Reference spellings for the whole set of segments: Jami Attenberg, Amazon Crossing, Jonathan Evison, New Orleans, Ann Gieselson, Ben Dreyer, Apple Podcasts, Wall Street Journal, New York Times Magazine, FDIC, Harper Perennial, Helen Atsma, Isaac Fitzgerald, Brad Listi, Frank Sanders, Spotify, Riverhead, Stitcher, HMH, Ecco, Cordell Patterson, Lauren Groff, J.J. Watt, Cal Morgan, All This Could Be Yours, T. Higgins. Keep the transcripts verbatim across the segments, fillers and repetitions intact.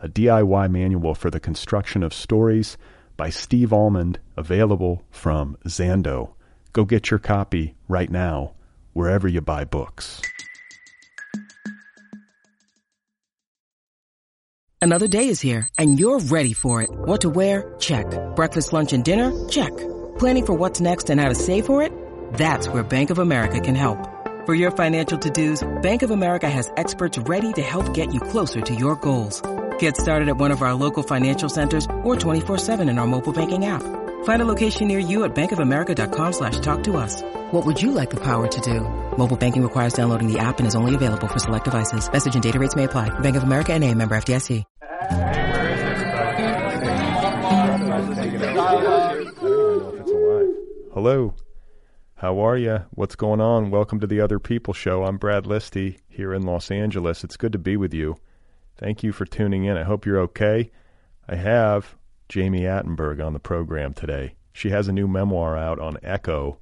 a D I Y manual for the construction of stories by Steve Almond, available from Zando. Go get your copy right now, wherever you buy books. Another day is here, and you're ready for it. What to wear? Check. Breakfast, lunch, and dinner? Check. Planning for what's next and how to save for it? That's where Bank of America can help. For your financial to-dos, Bank of America has experts ready to help get you closer to your goals. Get started at one of our local financial centers or twenty-four seven in our mobile banking app. Find a location near you at bankofamerica.com slash talk to us. What would you like the power to do? Mobile banking requires downloading the app and is only available for select devices. Message and data rates may apply. Bank of America N A, member F D I C. Hello. How are you? What's going on? Welcome to the Other People Show. I'm Brad Listi here in Los Angeles. It's good to be with you. Thank you for tuning in. I hope you're okay. I have Jami Attenberg on the program today. She has a new memoir out on Ecco.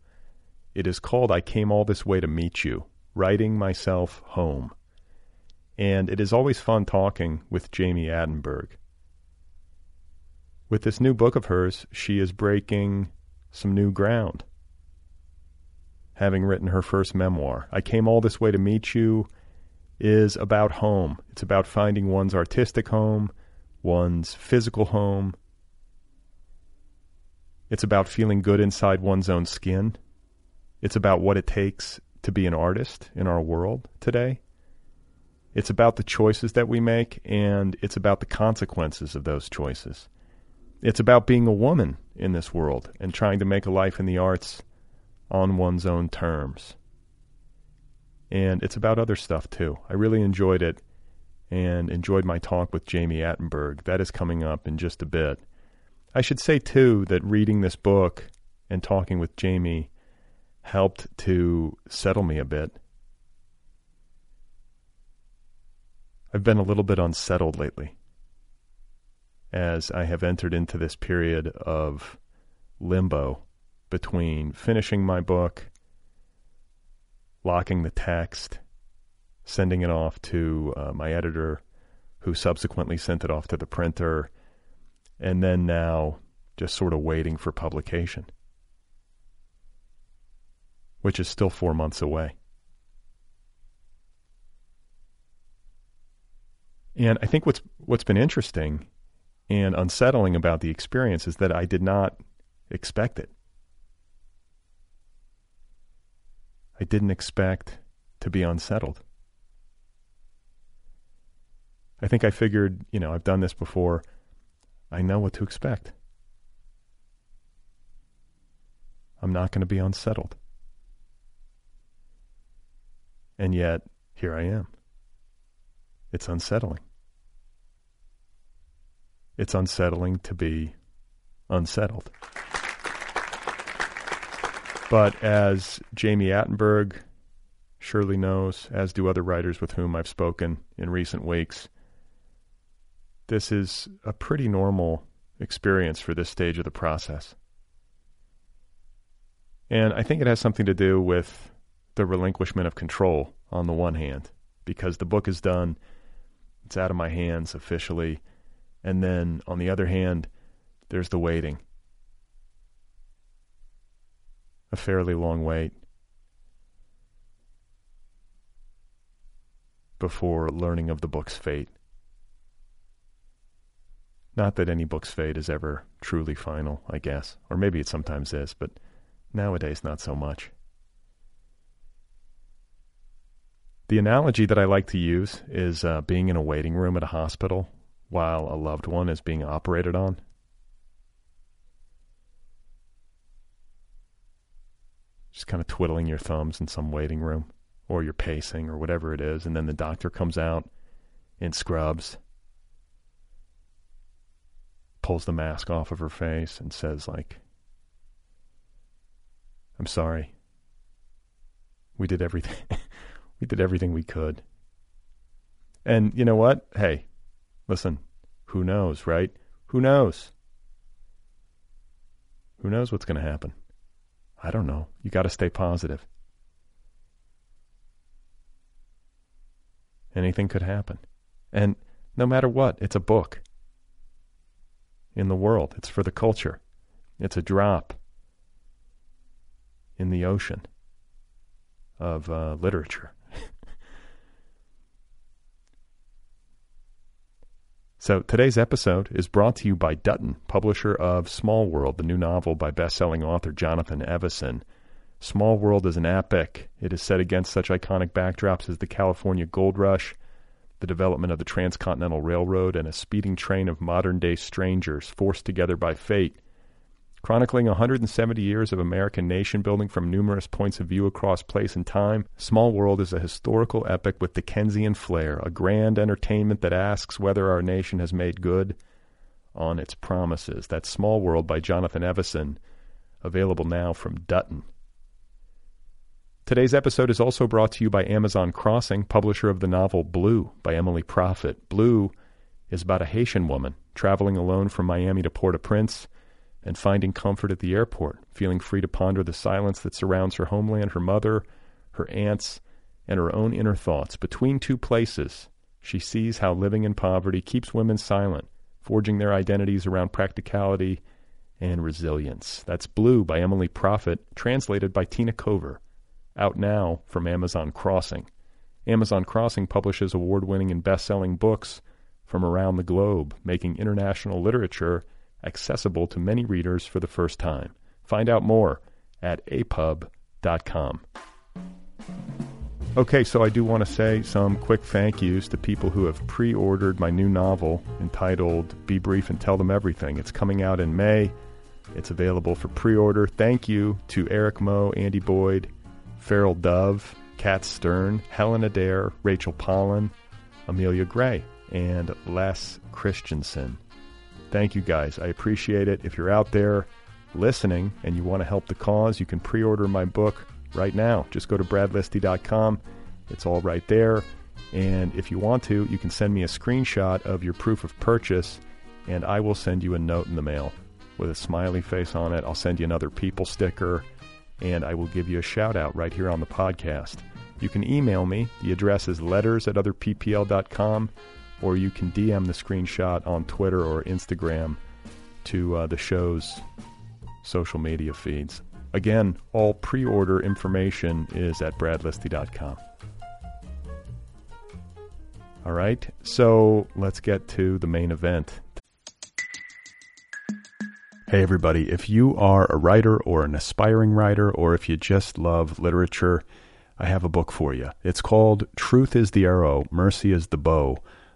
It is called I Came All This Way to Meet You: Writing Myself Home. And it is always fun talking with Jami Attenberg. With this new book of hers, she is breaking some new ground, having written her first memoir. I Came All This Way to Meet You is about home. It's about finding one's artistic home, one's physical home. It's about feeling good inside one's own skin. It's about what it takes to be an artist in our world today. It's about the choices that we make, and it's about the consequences of those choices. It's about being a woman in this world and trying to make a life in the arts on one's own terms. And it's about other stuff too. I really enjoyed it and enjoyed my talk with Jami Attenberg. That is coming up in just a bit. I should say too that reading this book and talking with Jami helped to settle me a bit. I've been a little bit unsettled lately as I have entered into this period of limbo between finishing my book, locking the text, sending it off to uh, my editor, who subsequently sent it off to the printer, and then now just sort of waiting for publication, which is still four months away. And I think what's what's been interesting and unsettling about the experience is that I did not expect it. I didn't expect to be unsettled. I think I figured, you know, I've done this before. I know what to expect. I'm not going to be unsettled. And yet, here I am. It's unsettling. It's unsettling to be unsettled. But as Jami Attenberg surely knows, as do other writers with whom I've spoken in recent weeks, this is a pretty normal experience for this stage of the process. And I think it has something to do with the relinquishment of control on the one hand, because the book is done, it's out of my hands officially, and then on the other hand, there's the waiting. A fairly long wait before learning of the book's fate. Not that any book's fate is ever truly final, I guess. Or maybe it sometimes is, but nowadays not so much. The analogy that I like to use is uh, being in a waiting room at a hospital while a loved one is being operated on. Just kind of twiddling your thumbs in some waiting room, or you're pacing, or whatever it is, and then the doctor comes out in scrubs, pulls the mask off of her face, and says, like, "I'm sorry. We did everything. We did everything we could." And you know what? Hey, listen, who knows, right? Who knows? Who knows what's going to happen? I don't know. You got to stay positive. Anything could happen. And no matter what, it's a book. In the world, it's for the culture. It's a drop in the ocean of uh, literature. So today's episode is brought to you by Dutton, publisher of Small World, the new novel by best-selling author Jonathan Evison. Small World is an epic. It is set against such iconic backdrops as the California Gold Rush, the development of the Transcontinental Railroad, and a speeding train of modern-day strangers forced together by fate. Chronicling one hundred seventy years of American nation-building from numerous points of view across place and time, Small World is a historical epic with Dickensian flair, a grand entertainment that asks whether our nation has made good on its promises. That's Small World by Jonathan Evison, available now from Dutton. Today's episode is also brought to you by Amazon Crossing, publisher of the novel Blue by Emily Prophet. Blue is about a Haitian woman traveling alone from Miami to Port-au-Prince, and finding comfort at the airport, feeling free to ponder the silence that surrounds her homeland, her mother, her aunts, and her own inner thoughts. Between two places, she sees how living in poverty keeps women silent, forging their identities around practicality and resilience. That's Blue by Emily Prophet, translated by Tina Cover, out now from Amazon Crossing. Amazon Crossing publishes award-winning and best-selling books from around the globe, making international literature accessible to many readers for the first time. Find out more at a pub dot com. Okay, so I do want to say some quick thank yous to people who have pre-ordered my new novel entitled Be Brief and Tell Them Everything. It's coming out in May. It's available for pre-order. Thank you to Eric Moe, Andy Boyd, Farrell Dove, Kat Stern, Helen Adair, Rachel Pollan, Amelia Gray, and Les Christensen. Thank you guys. I appreciate it. If you're out there listening and you want to help the cause, you can pre-order my book right now. Just go to brad listi dot com. It's all right there. And if you want to, you can send me a screenshot of your proof of purchase, and I will send you a note in the mail with a smiley face on it. I'll send you another People sticker, and I will give you a shout out right here on the podcast. You can email me. The address is letters at other p p l dot com. Or you can D M the screenshot on Twitter or Instagram to uh, the show's social media feeds. Again, all pre-order information is at brad listi dot com. All right, so let's get to the main event. Hey everybody, if you are a writer or an aspiring writer, or if you just love literature, I have a book for you. It's called Truth is the Arrow, Mercy is the Bow,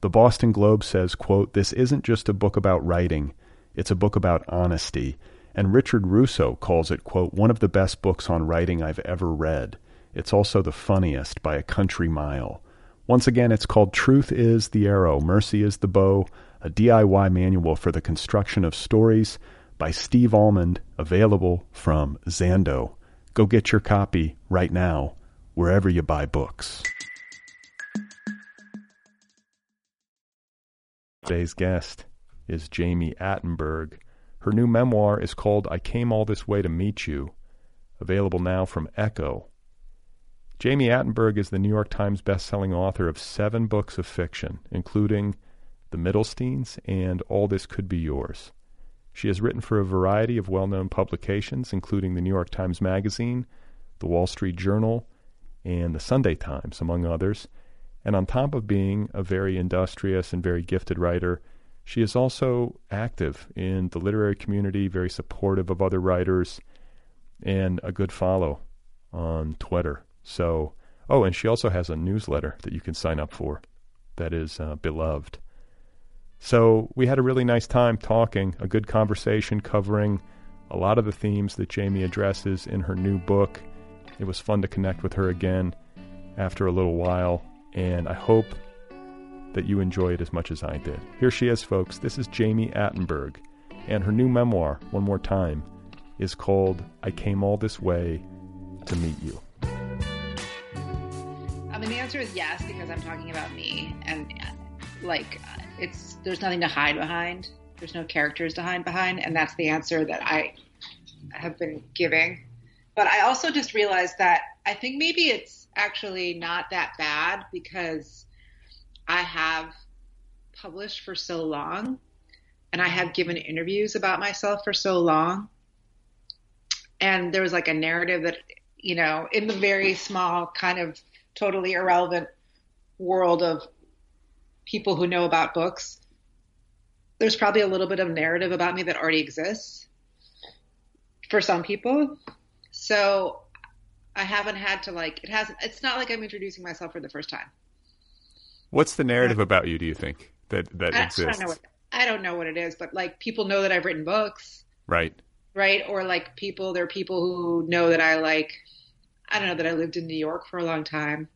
The Boston Globe says, quote, "This isn't just a book about writing, it's a book about honesty." And Richard Russo calls it, quote, "one of the best books on writing I've ever read. It's also the funniest by a country mile." Once again, it's called Truth is the Arrow, Mercy is the Bow, a D I Y manual for the construction of stories by Steve Almond, available from Zando. Go get your copy right now, wherever you buy books. Today's guest is Jami Attenberg. Her new memoir is called I Came All This Way to Meet You, available now from Ecco. Jami Attenberg is the New York Times bestselling author of seven books of fiction, including The Middlesteins and All This Could Be Yours. She has written for a variety of well-known publications, including the New York Times Magazine, the Wall Street Journal, and the Sunday Times, among others. And on top of being a very industrious and very gifted writer, she is also active in the literary community, very supportive of other writers, and a good follow on Twitter. So, oh, and she also has a newsletter that you can sign up for that is uh, beloved. So we had a really nice time talking, a good conversation covering a lot of the themes that Jami addresses in her new book. It was fun to connect with her again after a little while, and I hope that you enjoy it as much as I did. Here she is, folks. This is Jami Attenberg, and her new memoir, one more time, is called I Came All This Way to Meet You. I mean, the answer is yes, because I'm talking about me, and like, it's there's nothing to hide behind. There's no characters to hide behind, and that's the answer that I have been giving. But I also just realized that I think maybe it's actually not that bad because I have published for so long and I have given interviews about myself for so long. And there was like a narrative that, you know, in the very small kind of totally irrelevant world of people who know about books, there's probably a little bit of narrative about me that already exists for some people. So I haven't had to like, it hasn't, it's not like I'm introducing myself for the first time. What's the narrative about you, do you think, that, that I, exists? I don't know what, I don't know what it is, but like people know that I've written books. Right. Right. Or like people, there are people who know that I like, I don't know, that I lived in New York for a long time,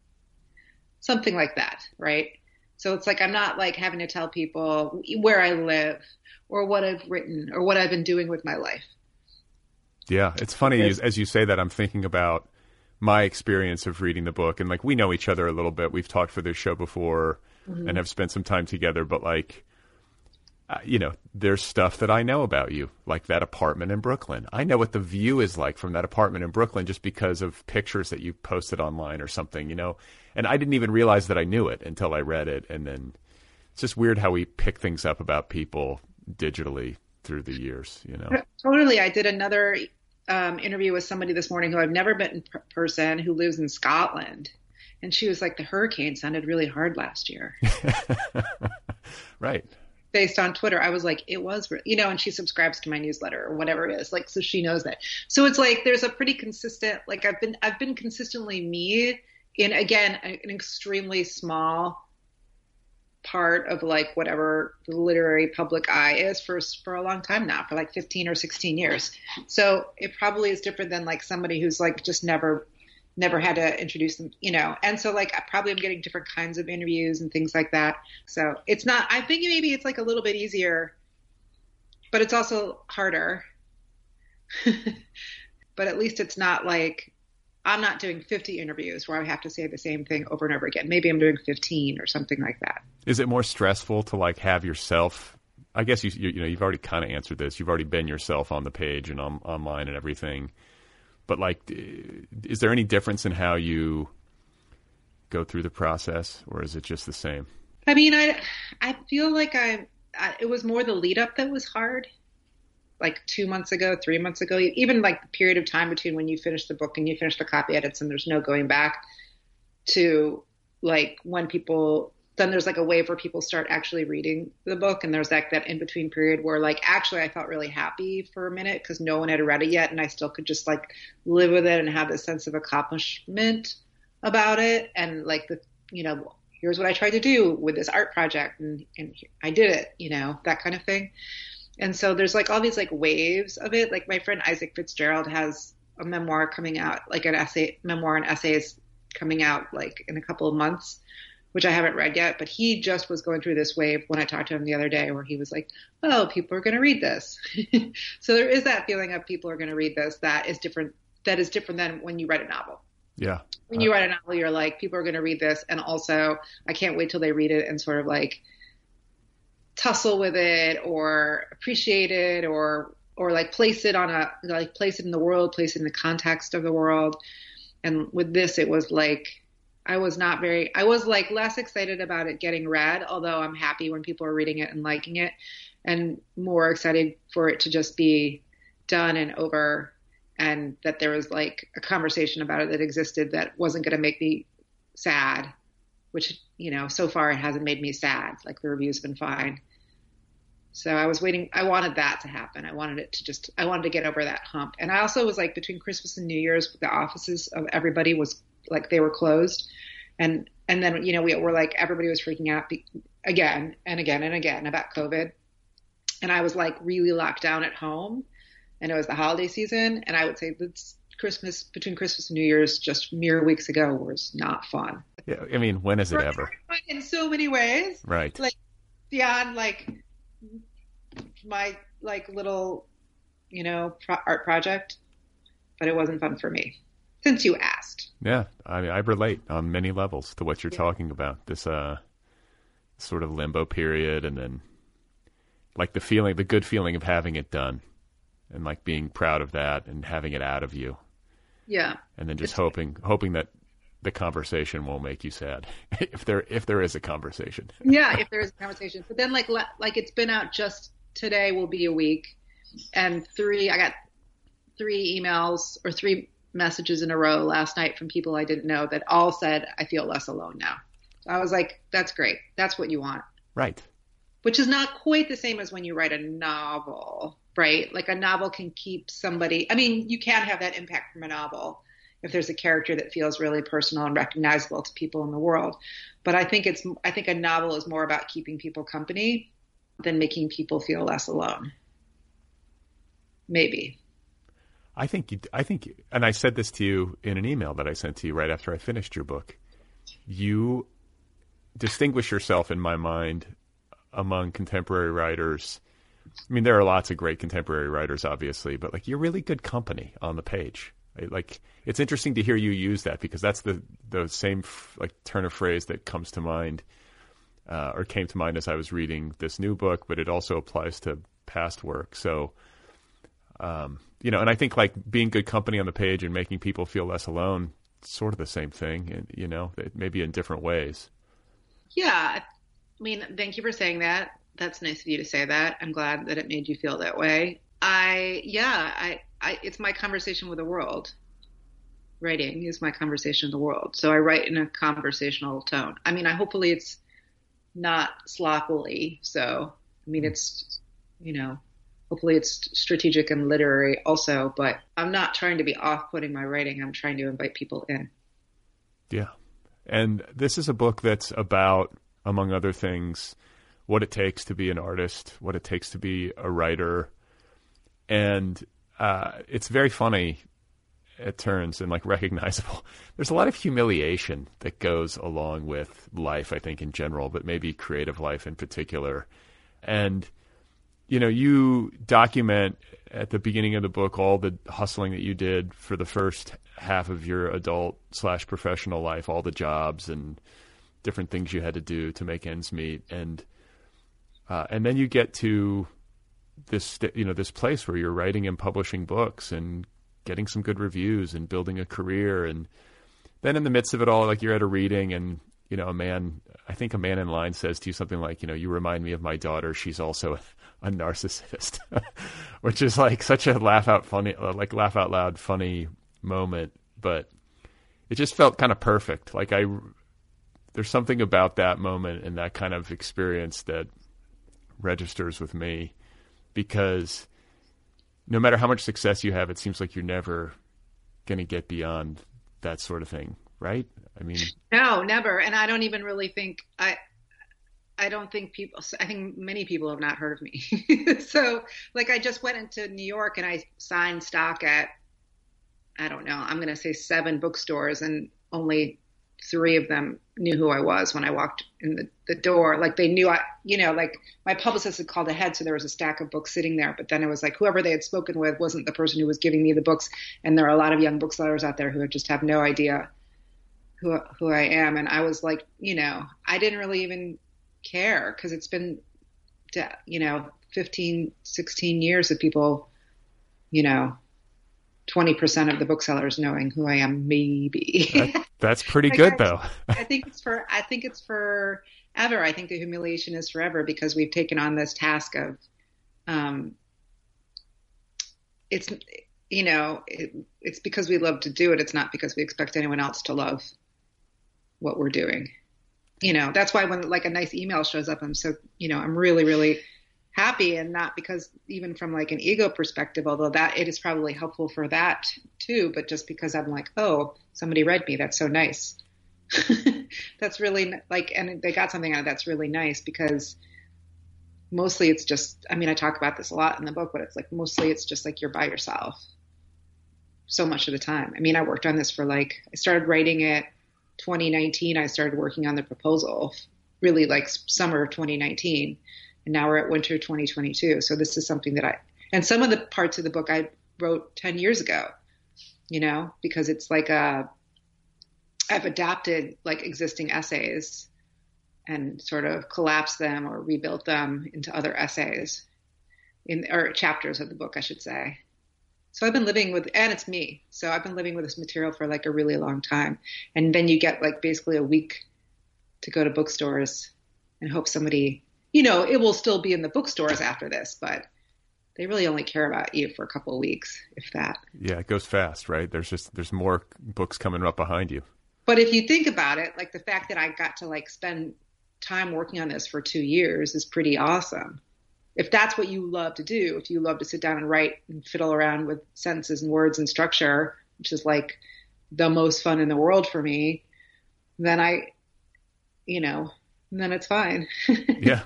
something like that. Right. So it's like, I'm not like having to tell people where I live or what I've written or what I've been doing with my life. Yeah, it's funny. As, as you say that, I'm thinking about my experience of reading the book. And, like, we know each other a little bit. We've talked for this show before mm-hmm. and have spent some time together. But, like, uh, you know, there's stuff that I know about you, like that apartment in Brooklyn. I know what the view is like from that apartment in Brooklyn just because of pictures that you posted online or something, you know. And I didn't even realize that I knew it until I read it. And then it's just weird how we pick things up about people digitally through the years, you know. Totally. I did another um, interview with somebody this morning who I've never met in per- person who lives in Scotland. And she was like, the hurricane sounded really hard last year. Right. Based on Twitter. I was like, it was, re-, you know, and she subscribes to my newsletter or whatever it is. Like, so she knows that. So it's like, there's a pretty consistent, like I've been, I've been consistently me in, again, an extremely small part of like whatever the literary public eye is for for a long time now, for like fifteen or sixteen years. So it probably is different than like somebody who's like just never never had to introduce them, you know. And so like I probably am getting different kinds of interviews and things like that. So it's not, I think maybe it's like a little bit easier, but it's also harder. But at least it's not like I'm not doing fifty interviews where I have to say the same thing over and over again. Maybe I'm doing fifteen or something like that. Is it more stressful to like have yourself, I guess you you, you know, you've already kind of answered this. You've already been yourself on the page and on, online and everything. But like, is there any difference in how you go through the process or is it just the same? I mean, I, I feel like I, I it was more the lead up that was hard. Like two months ago, three months ago, even like the period of time between when you finish the book and you finish the copy edits and there's no going back to like when people, then there's like a wave where people start actually reading the book. And there's like that in-between period where like, actually I felt really happy for a minute because no one had read it yet. And I still could just like live with it and have this sense of accomplishment about it. And like, the you know, here's what I tried to do with this art project and, and I did it, you know, that kind of thing. And so there's like all these like waves of it. Like my friend Isaac Fitzgerald has a memoir coming out, like an essay, memoir and essays coming out like in a couple of months, which I haven't read yet. But he just was going through this wave when I talked to him the other day where he was like, oh, people are going to read this. So there is that feeling of people are going to read this. That is different. That is different than when you write a novel. Yeah. When you write a novel, you're like, people are going to read this. And also I can't wait till they read it and sort of like tussle with it or appreciate it or or like place it on a like place it in the world, place it in the context of the world. And with this, it was like I was not very I was like less excited about it getting read, although I'm happy when people are reading it and liking it, and more excited for it to just be done and over, and that there was like a conversation about it that existed that wasn't going to make me sad, which, you know, so far it hasn't made me sad. Like the review's been fine. So I was waiting. I wanted that to happen. I wanted it to just, I wanted to get over that hump. And I also was like, between Christmas and New Year's, the offices of everybody was like, they were closed. And, and then, you know, we were like, everybody was freaking out be, again and again and again about COVID. And I was like really locked down at home, and it was the holiday season. And I would say that's Christmas, between Christmas and New Year's, just mere weeks ago, was not fun. Yeah, I mean, when is it ever? In so many ways. Right. Like beyond like my like little, you know, pro- art project, but it wasn't fun for me since you asked. Yeah. I I relate on many levels to what you're yeah. talking about. This uh sort of limbo period, and then like the feeling, the good feeling of having it done and like being proud of that and having it out of you. Yeah. And then just it's hoping, funny. hoping that the conversation won't make you sad if there, if there is a conversation. Yeah. If there is a conversation, but then like, like it's been out just today will be a week, and three, I got three emails or three messages in a row last night from people I didn't know that all said, I feel less alone now. So I was like, that's great. That's what you want. Right. Which is not quite the same as when you write a novel, right? Like a novel can keep somebody, I mean, you can have that impact from a novel if there's a character that feels really personal and recognizable to people in the world. But I think it's, I think a novel is more about keeping people company than making people feel less alone. Maybe. I think, you, I think, and I said this to you in an email that I sent to you right after I finished your book, you distinguish yourself in my mind among contemporary writers. I mean, there are lots of great contemporary writers, obviously, but like you're really good company on the page. Like it's interesting to hear you use that, because that's the the same like turn of phrase that comes to mind uh, or came to mind as I was reading this new book, but it also applies to past work. So, um, you know, and I think like being good company on the page and making people feel less alone, sort of the same thing, and you know, maybe in different ways. Yeah. I mean, thank you for saying that. That's nice of you to say that. I'm glad that it made you feel that way. I, yeah, I, I, it's my conversation with the world. Writing is my conversation with the world. So I write in a conversational tone. I mean, I hopefully it's not sloppily. So, I mean, it's, you know, hopefully it's strategic and literary also, but I'm not trying to be off-putting my writing. I'm trying to invite people in. Yeah. And this is a book that's about, among other things, what it takes to be an artist, what it takes to be a writer. And uh, it's very funny at turns and like recognizable. There's a lot of humiliation that goes along with life, I think, in general, but maybe creative life in particular. And, you know, you document at the beginning of the book all the hustling that you did for the first half of your adult slash professional life, all the jobs and different things you had to do to make ends meet. And, uh, and then you get to this, you know, this place where you're writing and publishing books and getting some good reviews and building a career. And then in the midst of it all, like you're at a reading and, you know, a man, I think a man in line says to you something like, you know, you remind me of my daughter. She's also a narcissist, which is like such a laugh out funny, like laugh out loud, funny moment, but it just felt kind of perfect. Like I, There's something about that moment and that kind of experience that registers with me, because no matter how much success you have, it seems like you're never going to get beyond that sort of thing. Right. I mean, no, never. And I don't even really think I, I don't think people, I think many people have not heard of me. So like, I just went into New York and I signed stock at, I don't know, I'm going to say seven bookstores, and only three of them knew who I was when I walked in the, the door. Like they knew I, you know, like my publicist had called ahead. So there was a stack of books sitting there, but then it was like, whoever they had spoken with wasn't the person who was giving me the books. And there are a lot of young booksellers out there who just have no idea who, who I am. And I was like, you know, I didn't really even care, 'cause it's been to, you know, fifteen, sixteen years of people, you know, twenty percent of the booksellers knowing who I am, maybe. That, that's pretty like good I, though. I think it's for, I think it's for ever. I think the humiliation is forever because we've taken on this task of, um, it's, you know, it, it's because we love to do it. It's not because we expect anyone else to love what we're doing. You know, that's why when like a nice email shows up, I'm so, you know, I'm really, really happy, and not because even from like an ego perspective, although that it is probably helpful for that too, but just because I'm like, oh, somebody read me. That's so nice. That's really like, and they got something out of that's really nice, because mostly it's just, I mean, I talk about this a lot in the book, but it's like, mostly it's just like, you're by yourself so much of the time. I mean, I worked on this for like, I started writing it twenty nineteen. I started working on the proposal really like summer of twenty nineteen. And now we're at winter twenty twenty-two. So this is something that I, and some of the parts of the book I wrote ten years ago, you know, because it's like a, I've adapted like existing essays and sort of collapsed them or rebuilt them into other essays in, or chapters of the book, I should say. So I've been living with, and it's me. So I've been living with this material for like a really long time. And then you get like basically a week to go to bookstores and hope somebody, you know, it will still be in the bookstores after this, but they really only care about you for a couple of weeks, if that. Yeah, it goes fast, right? There's just, there's more books coming up behind you. But if you think about it, like the fact that I got to like spend time working on this for two years is pretty awesome. If that's what you love to do, if you love to sit down and write and fiddle around with sentences and words and structure, which is like the most fun in the world for me, then I, you know, then it's fine. Yeah.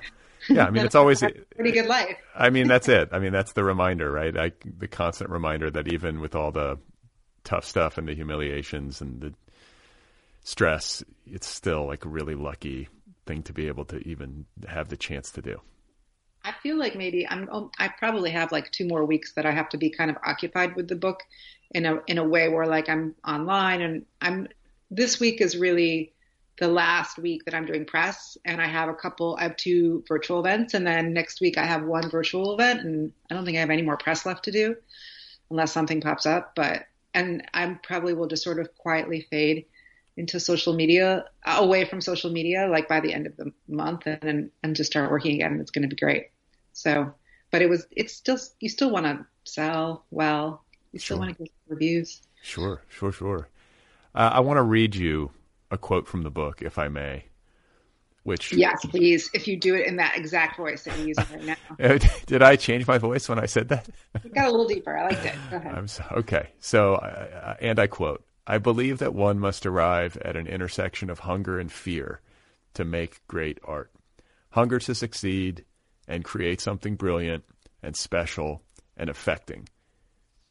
Yeah, I mean, it's always a pretty good life. I mean, that's it. I mean, that's the reminder, right? I, the constant reminder that even with all the tough stuff and the humiliations and the stress, it's still like a really lucky thing to be able to even have the chance to do. I feel like maybe I'm, I probably have like two more weeks that I have to be kind of occupied with the book in a, in a way where like I'm online, and I'm, this week is really the last week that I'm doing press, and I have a couple, I have two virtual events, and then next week I have one virtual event, and I don't think I have any more press left to do unless something pops up. But, and I probably will just sort of quietly fade into social media, away from social media, like by the end of the month, and then, and just start working again. It's going to be great. So, but it was, it's still, you still want to sell well, you still want to get reviews. Sure, sure, sure. Uh, I want to read you a quote from the book, if I may, which... Yes, please. If you do it in that exact voice that you use it right now. Did I change my voice when I said that? It got a little deeper. I liked it. Go ahead. I'm so, okay. So, uh, and I quote, "I believe that one must arrive at an intersection of hunger and fear to make great art. Hunger to succeed and create something brilliant and special and affecting.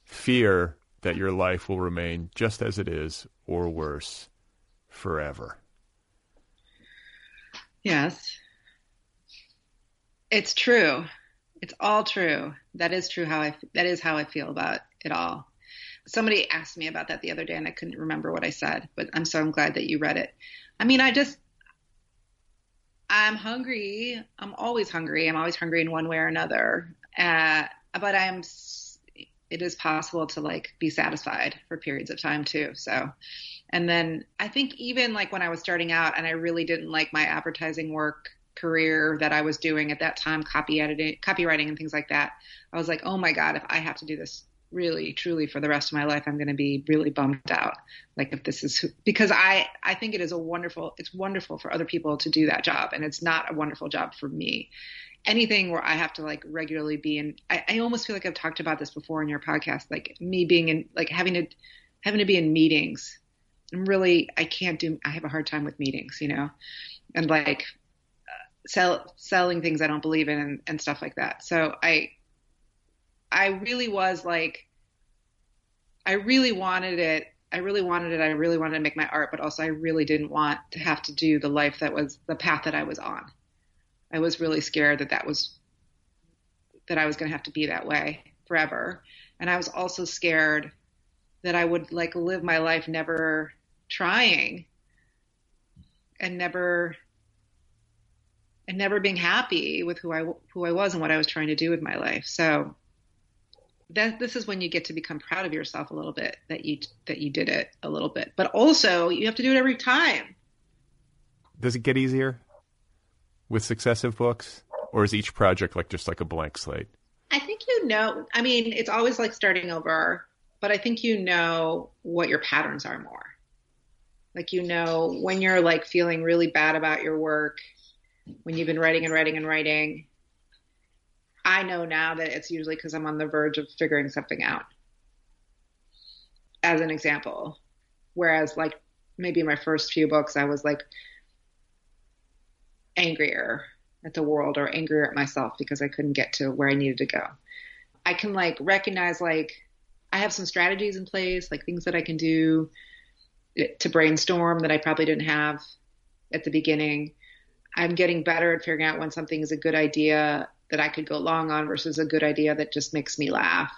Fear that your life will remain just as it is or worse forever." Yes. It's true. It's all true. That is true. How I, that is how I feel about it all. Somebody asked me about that the other day and I couldn't remember what I said, but I'm so I'm glad that you read it. I mean, I just, I'm hungry. I'm always hungry. I'm always hungry in one way or another. Uh, but I'm, it is possible to like be satisfied for periods of time too. So, and then I think even like when I was starting out and I really didn't like my advertising work career that I was doing at that time, copy editing, copywriting and things like that, I was like, oh my God, if I have to do this really truly for the rest of my life, I'm going to be really bummed out. Like if this is who, because I, I think it is a wonderful, it's wonderful for other people to do that job. And it's not a wonderful job for me. Anything where I have to like regularly be in, I, I almost feel like I've talked about this before in your podcast, like me being in, like having to, having to be in meetings. I'm really, I can't do, I have a hard time with meetings, you know, and like uh, sell, selling things I don't believe in and, and stuff like that. So I, I really was like, I really wanted it. I really wanted it. I really wanted to make my art, but also I really didn't want to have to do the life that was the path that I was on. I was really scared that that was, that I was going to have to be that way forever. And I was also scared that I would like live my life never trying and never and never being happy with who I, who I was and what I was trying to do with my life. So that, this is when you get to become proud of yourself a little bit, that you, that you did it a little bit, but also you have to do it every time. Does it get easier with successive books, or is each project like just like a blank slate? I think, you know, I mean, it's always like starting over, but I think, you know, what your patterns are more. Like, you know, when you're like feeling really bad about your work, when you've been writing and writing and writing, I know now that it's usually because I'm on the verge of figuring something out, as an example. Whereas like maybe my first few books, I was like angrier at the world or angrier at myself because I couldn't get to where I needed to go. I can like recognize, like I have some strategies in place, like things that I can do to brainstorm that I probably didn't have at the beginning. I'm getting better at figuring out when something is a good idea that I could go long on versus a good idea that just makes me laugh.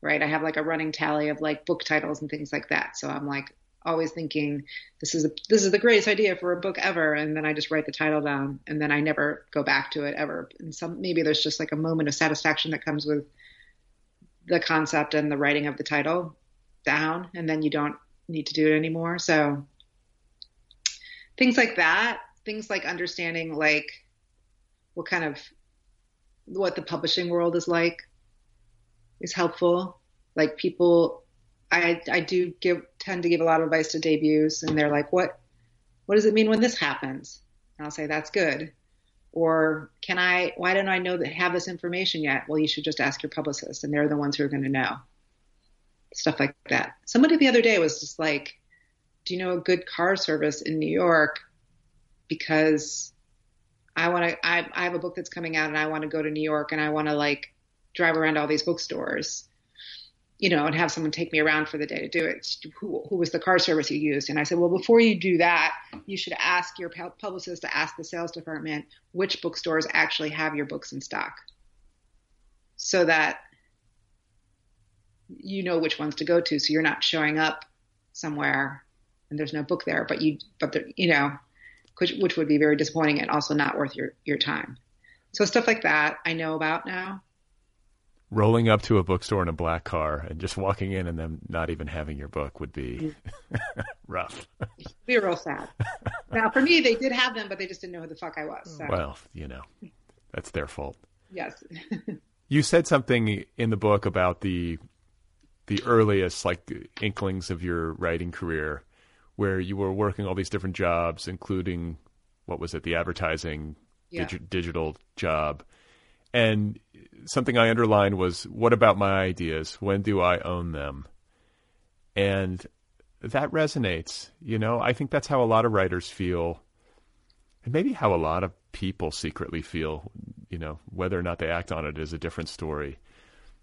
Right. I have like a running tally of like book titles and things like that. So I'm like always thinking this is, a, this is the greatest idea for a book ever. And then I just write the title down and then I never go back to it ever. And some, maybe there's just like a moment of satisfaction that comes with the concept and the writing of the title down. And then you don't need to do it anymore. So things like that. Things like understanding like what kind of, what the publishing world is like is helpful. Like people, I I do give, tend to give a lot of advice to debuts, and they're like, what, what does it mean when this happens? And I'll say, that's good. Or can I, why don't I know that have this information yet? Well, you should just ask your publicist, and they're the ones who are going to know. Stuff like that. Somebody the other day was just like, do you know a good car service in New York? Because I want to, I, I have a book that's coming out and I want to go to New York and I want to like drive around all these bookstores, you know, and have someone take me around for the day to do it. Who, who was the car service you used? And I said, well, before you do that, you should ask your publicist to ask the sales department which bookstores actually have your books in stock so that you know which ones to go to. So you're not showing up somewhere and there's no book there, but you, but there, you know, Which, which would be very disappointing and also not worth your, your time. So stuff like that I know about now. Rolling up to a bookstore in a black car and just walking in and them not even having your book would be rough. It would be real sad. Now, for me, they did have them, but they just didn't know who the fuck I was. So. Well, you know, that's their fault. Yes. You said something in the book about the the earliest like inklings of your writing career, where you were working all these different jobs, including, what was it, the advertising yeah. dig- digital job. And something I underlined was, what about my ideas? When do I own them? And that resonates. You know, I think that's how a lot of writers feel, and maybe how a lot of people secretly feel, you know, whether or not they act on it is a different story.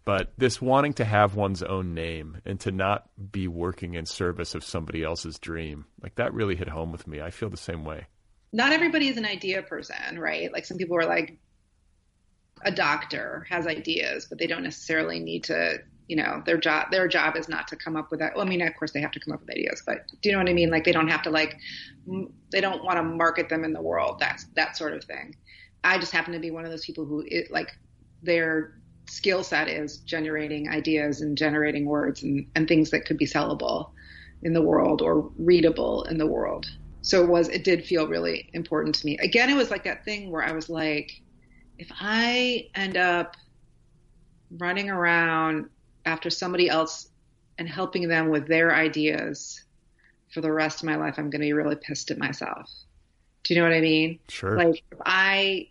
But this wanting to have one's own name and to not be working in service of somebody else's dream, like that really hit home with me. I feel the same way. Not everybody is an idea person, right? Like some people are like a doctor has ideas, but they don't necessarily need to, you know, their job, their job is not to come up with that. Well, I mean, of course they have to come up with ideas, but do you know what I mean? Like they don't have to like, they don't want to market them in the world. That's that sort of thing. I just happen to be one of those people who it, like they're, skill set is generating ideas and generating words and, and things that could be sellable in the world or readable in the world. So it was, it did feel really important to me. Again, it was like that thing where I was like, if I end up running around after somebody else and helping them with their ideas for the rest of my life, I'm going to be really pissed at myself. Do you know what I mean? Sure. Like if I,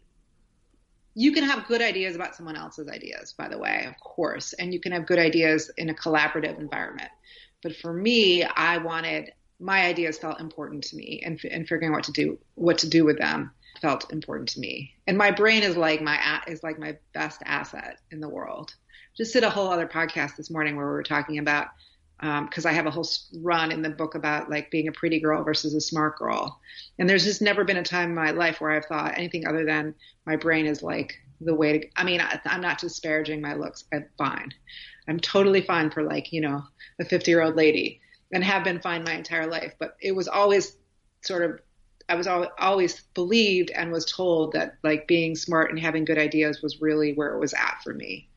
you can have good ideas about someone else's ideas, by the way, of course. And you can have good ideas in a collaborative environment. But for me, I wanted, my ideas felt important to me, and, and figuring out what to do, what to do with them felt important to me. And my brain is like my, is like my best asset in the world. Just did a whole other podcast this morning where we were talking about, um, cause I have a whole run in the book about like being a pretty girl versus a smart girl. And there's just never been a time in my life where I've thought anything other than my brain is like the way to, I mean, I, I'm not disparaging my looks. I'm fine. I'm totally fine for like, you know, a fifty year old lady, and have been fine my entire life, but it was always sort of I was al- always believed and was told that like being smart and having good ideas was really where it was at for me.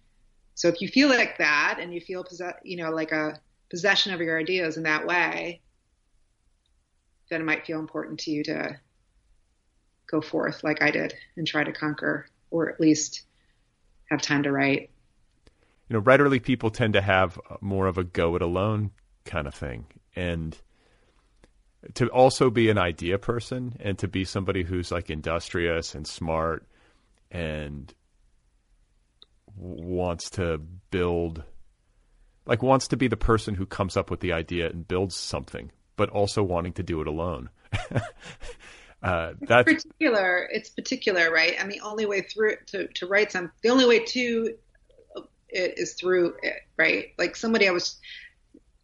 So if you feel like that and you feel, possess- you know, like a possession of your ideas in that way, then it might feel important to you to go forth like I did and try to conquer, or at least have time to write. You know, writerly people tend to have more of a go it alone kind of thing. And to also be an idea person and to be somebody who's like industrious and smart and wants to build, like wants to be the person who comes up with the idea and builds something, but also wanting to do it alone. Uh, that's it's particular. It's particular, right? And the only way through to, to write some, the only way to it is through it, right? Like somebody I was,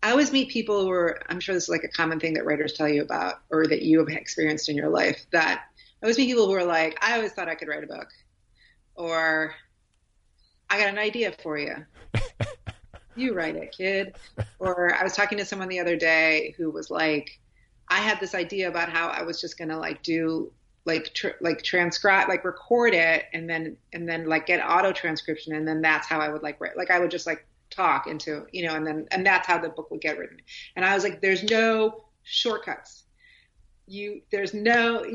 I always meet people who are, I'm sure this is like a common thing that writers tell you about, or that you have experienced in your life, that I always meet people who are like, I always thought I could write a book, or I got an idea for you. You write it, kid. Or I was talking to someone the other day who was like, I had this idea about how I was just going to like do like, tr- like transcribe, like record it and then, and then like get auto transcription. And then that's how I would like write. Like I would just like talk into, you know, and then, and that's how the book would get written. And I was like, there's no shortcuts. You, there's no,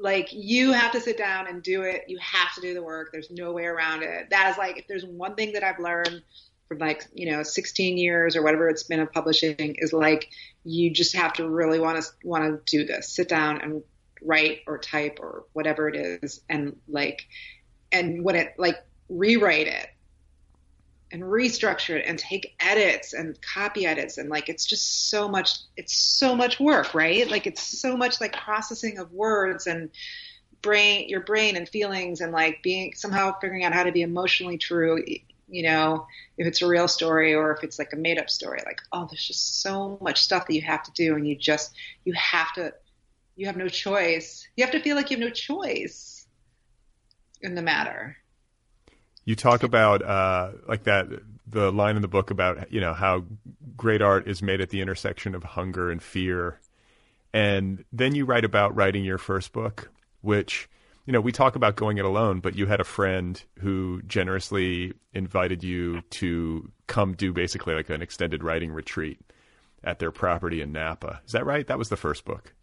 like, you have to sit down and do it. You have to do the work. There's no way around it. That is like, if there's one thing that I've learned from like, you know, sixteen years or whatever it's been of publishing, is like, you just have to really want to want to do this. Sit down and write or type or whatever it is, and like, and when it like rewrite it and restructure it and take edits and copy edits, and like it's just so much. It's so much work, right? Like it's so much like processing of words and brain, your brain and feelings, and like being somehow figuring out how to be emotionally true. You know, if it's a real story or if it's like a made up story, like, oh, there's just so much stuff that you have to do. And you just, you have to, you have no choice. You have to feel like you have no choice in the matter. You talk about uh, like that, the line in the book about, you know, how great art is made at the intersection of hunger and fear. And then you write about writing your first book, which, you know, we talk about going it alone, but you had a friend who generously invited you to come do basically like an extended writing retreat at their property in Napa. Is that right? That was the first book.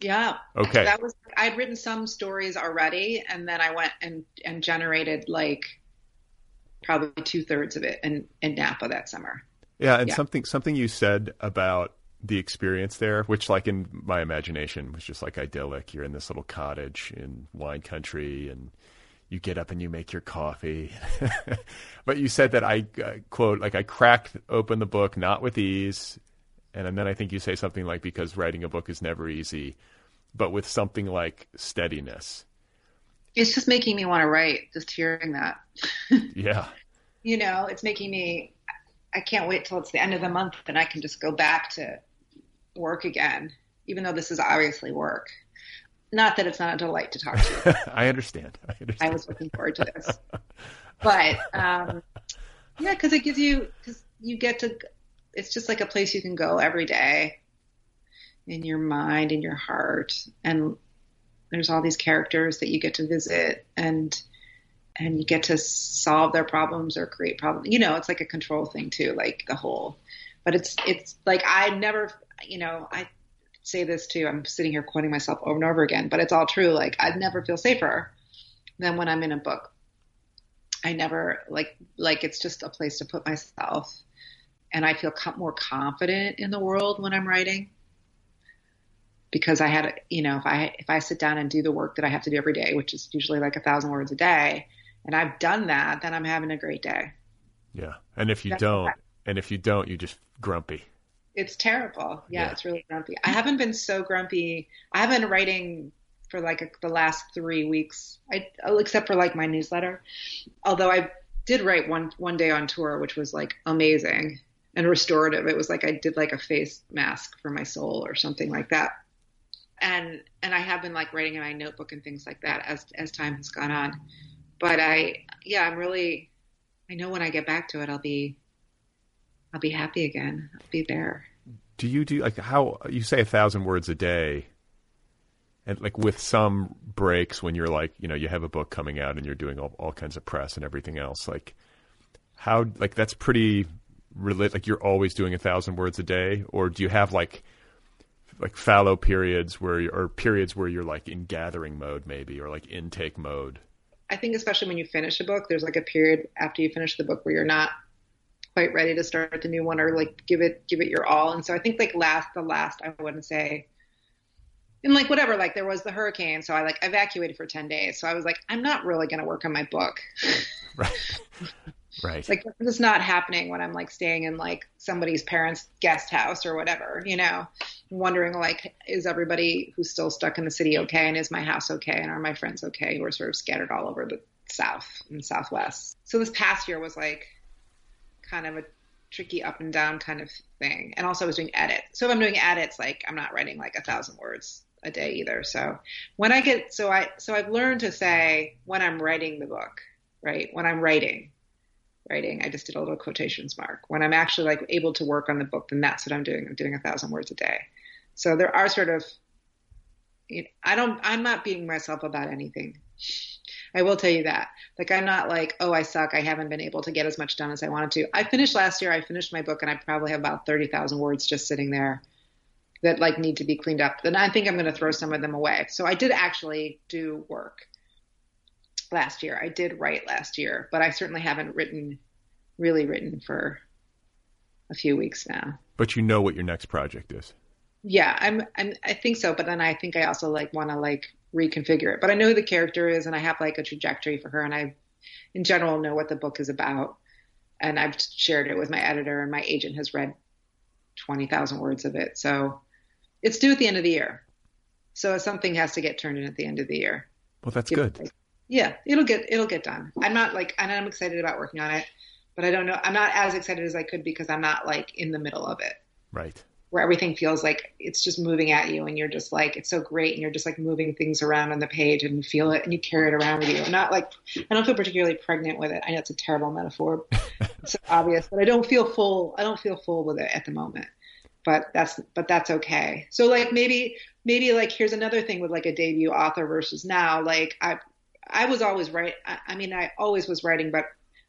Yeah. Okay. That was, I'd written some stories already, and then I went and, and generated like probably two thirds of it in, in Napa that summer. Yeah. And yeah. something, something you said about the experience there, which like in my imagination was just like idyllic. You're in this little cottage in wine country and you get up and you make your coffee. But you said that I uh, quote, like I cracked open the book, not with ease. And, and then I think you say something like, because writing a book is never easy, but with something like steadiness. It's just making me want to write, just hearing that. Yeah. You know, it's making me, I can't wait till it's the end of the month and I can just go back to work again, even though this is obviously work. Not that it's not a delight to talk to you. I understand. I understand. I was looking forward to this, but um, yeah, cause it gives you, cause you get to, it's just like a place you can go every day in your mind, in your heart. And there's all these characters that you get to visit, and, and you get to solve their problems or create problems. You know, it's like a control thing too, like the whole, but it's, it's like, I never, you know, I say this too, I'm sitting here quoting myself over and over again, but it's all true. Like I'd never feel safer than when I'm in a book. I never like, like, it's just a place to put myself. And I feel com- more confident in the world when I'm writing, because I had, you know, if I, if I sit down and do the work that I have to do every day, which is usually like a thousand words a day, and I've done that, then I'm having a great day. Yeah. And if you That's don't, right. and if you don't, you're just grumpy. It's terrible. Yeah, yeah. It's really grumpy. I haven't been so grumpy. I haven't been writing for like a, the last three weeks, I, except for like my newsletter. Although I did write one, one day on tour, which was like amazing and restorative. It was like, I did like a face mask for my soul or something like that. And, and I have been like writing in my notebook and things like that as, as time has gone on. But I, yeah, I'm really, I know when I get back to it, I'll be, I'll be happy again. I'll be there. Do you do like how you say a thousand words a day? and like with some breaks when you're like, you know, you have a book coming out and you're doing all, all kinds of press and everything else, like how, like that's pretty relate, like you're always doing a thousand words a day, or do you have like like fallow periods where you're, or periods where you're like in gathering mode maybe, or like intake mode? I think especially when you finish a book, there's like a period after you finish the book where you're not quite ready to start the new one or like give it, give it your all. And so I think like last, the last, I wouldn't say, and like whatever, like there was the hurricane. So I like evacuated for ten days. So I was like, I'm not really going to work on my book. Right. Right. Like this is not happening when I'm like staying in like somebody's parents' guest house or whatever, you know, wondering like, is everybody who's still stuck in the city okay? And is my house okay? And are my friends okay? Who are sort of scattered all over the South and Southwest. So this past year was like kind of a tricky up and down kind of thing. And also I was doing edits. So if I'm doing edits, like I'm not writing like a thousand words a day either. So when I get, so I, so I've learned to say when I'm writing the book, right? When I'm writing, writing, I just did a little quotations mark. When I'm actually like able to work on the book, then that's what I'm doing. I'm doing a thousand words a day. So there are sort of, you know, I don't, I'm not beating myself about anything. I will tell you that. Like, I'm not like, oh, I suck. I haven't been able to get as much done as I wanted to. I finished last year. I finished my book and I probably have about thirty thousand words just sitting there that like need to be cleaned up. Then I think I'm going to throw some of them away. So I did actually do work last year. I did write last year, but I certainly haven't written, really written for a few weeks now. But you know what your next project is. Yeah, I'm, I'm, I think so. But then I think I also like want to like reconfigure it, but I know who the character is and I have like a trajectory for her. And I, in general, know what the book is about. And I've shared it with my editor and my agent has read twenty thousand words of it. So it's due at the end of the year. So something has to get turned in at the end of the year. Well, that's Give good. It, yeah, it'll get, it'll get done. I'm not like, and I'm excited about working on it, but I don't know. I'm not as excited as I could because I'm not like in the middle of it. Right. Where everything feels like it's just moving at you and you're just like, it's so great. And you're just like moving things around on the page and you feel it and you carry it around with you. I'm not like, I don't feel particularly pregnant with it. I know it's a terrible metaphor. It's so obvious, but I don't feel full. I don't feel full with it at the moment, but that's, but that's okay. So like maybe, maybe like, here's another thing with like a debut author versus now, like I, I was always right. I, I mean, I always was writing, but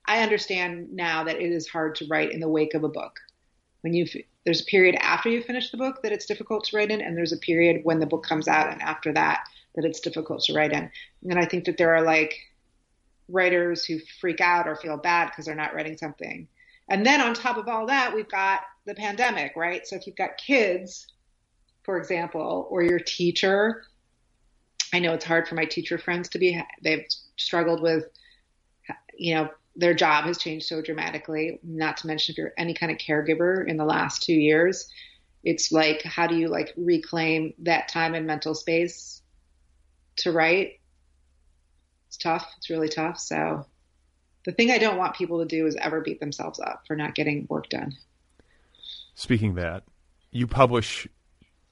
I understand now that it is hard to write in the wake of a book. When you, there's a period after you finish the book that it's difficult to write in, and there's a period when the book comes out and after that, that it's difficult to write in. And I think that there are like writers who freak out or feel bad because they're not writing something. And then on top of all that, we've got the pandemic, right? So if you've got kids, for example, or your teacher, I know it's hard for my teacher friends to be, they've struggled with, you know, their job has changed so dramatically, not to mention if you're any kind of caregiver in the last two years, it's like, how do you like reclaim that time and mental space to write? It's tough. It's really tough. So the thing I don't want people to do is ever beat themselves up for not getting work done. Speaking of that, you publish,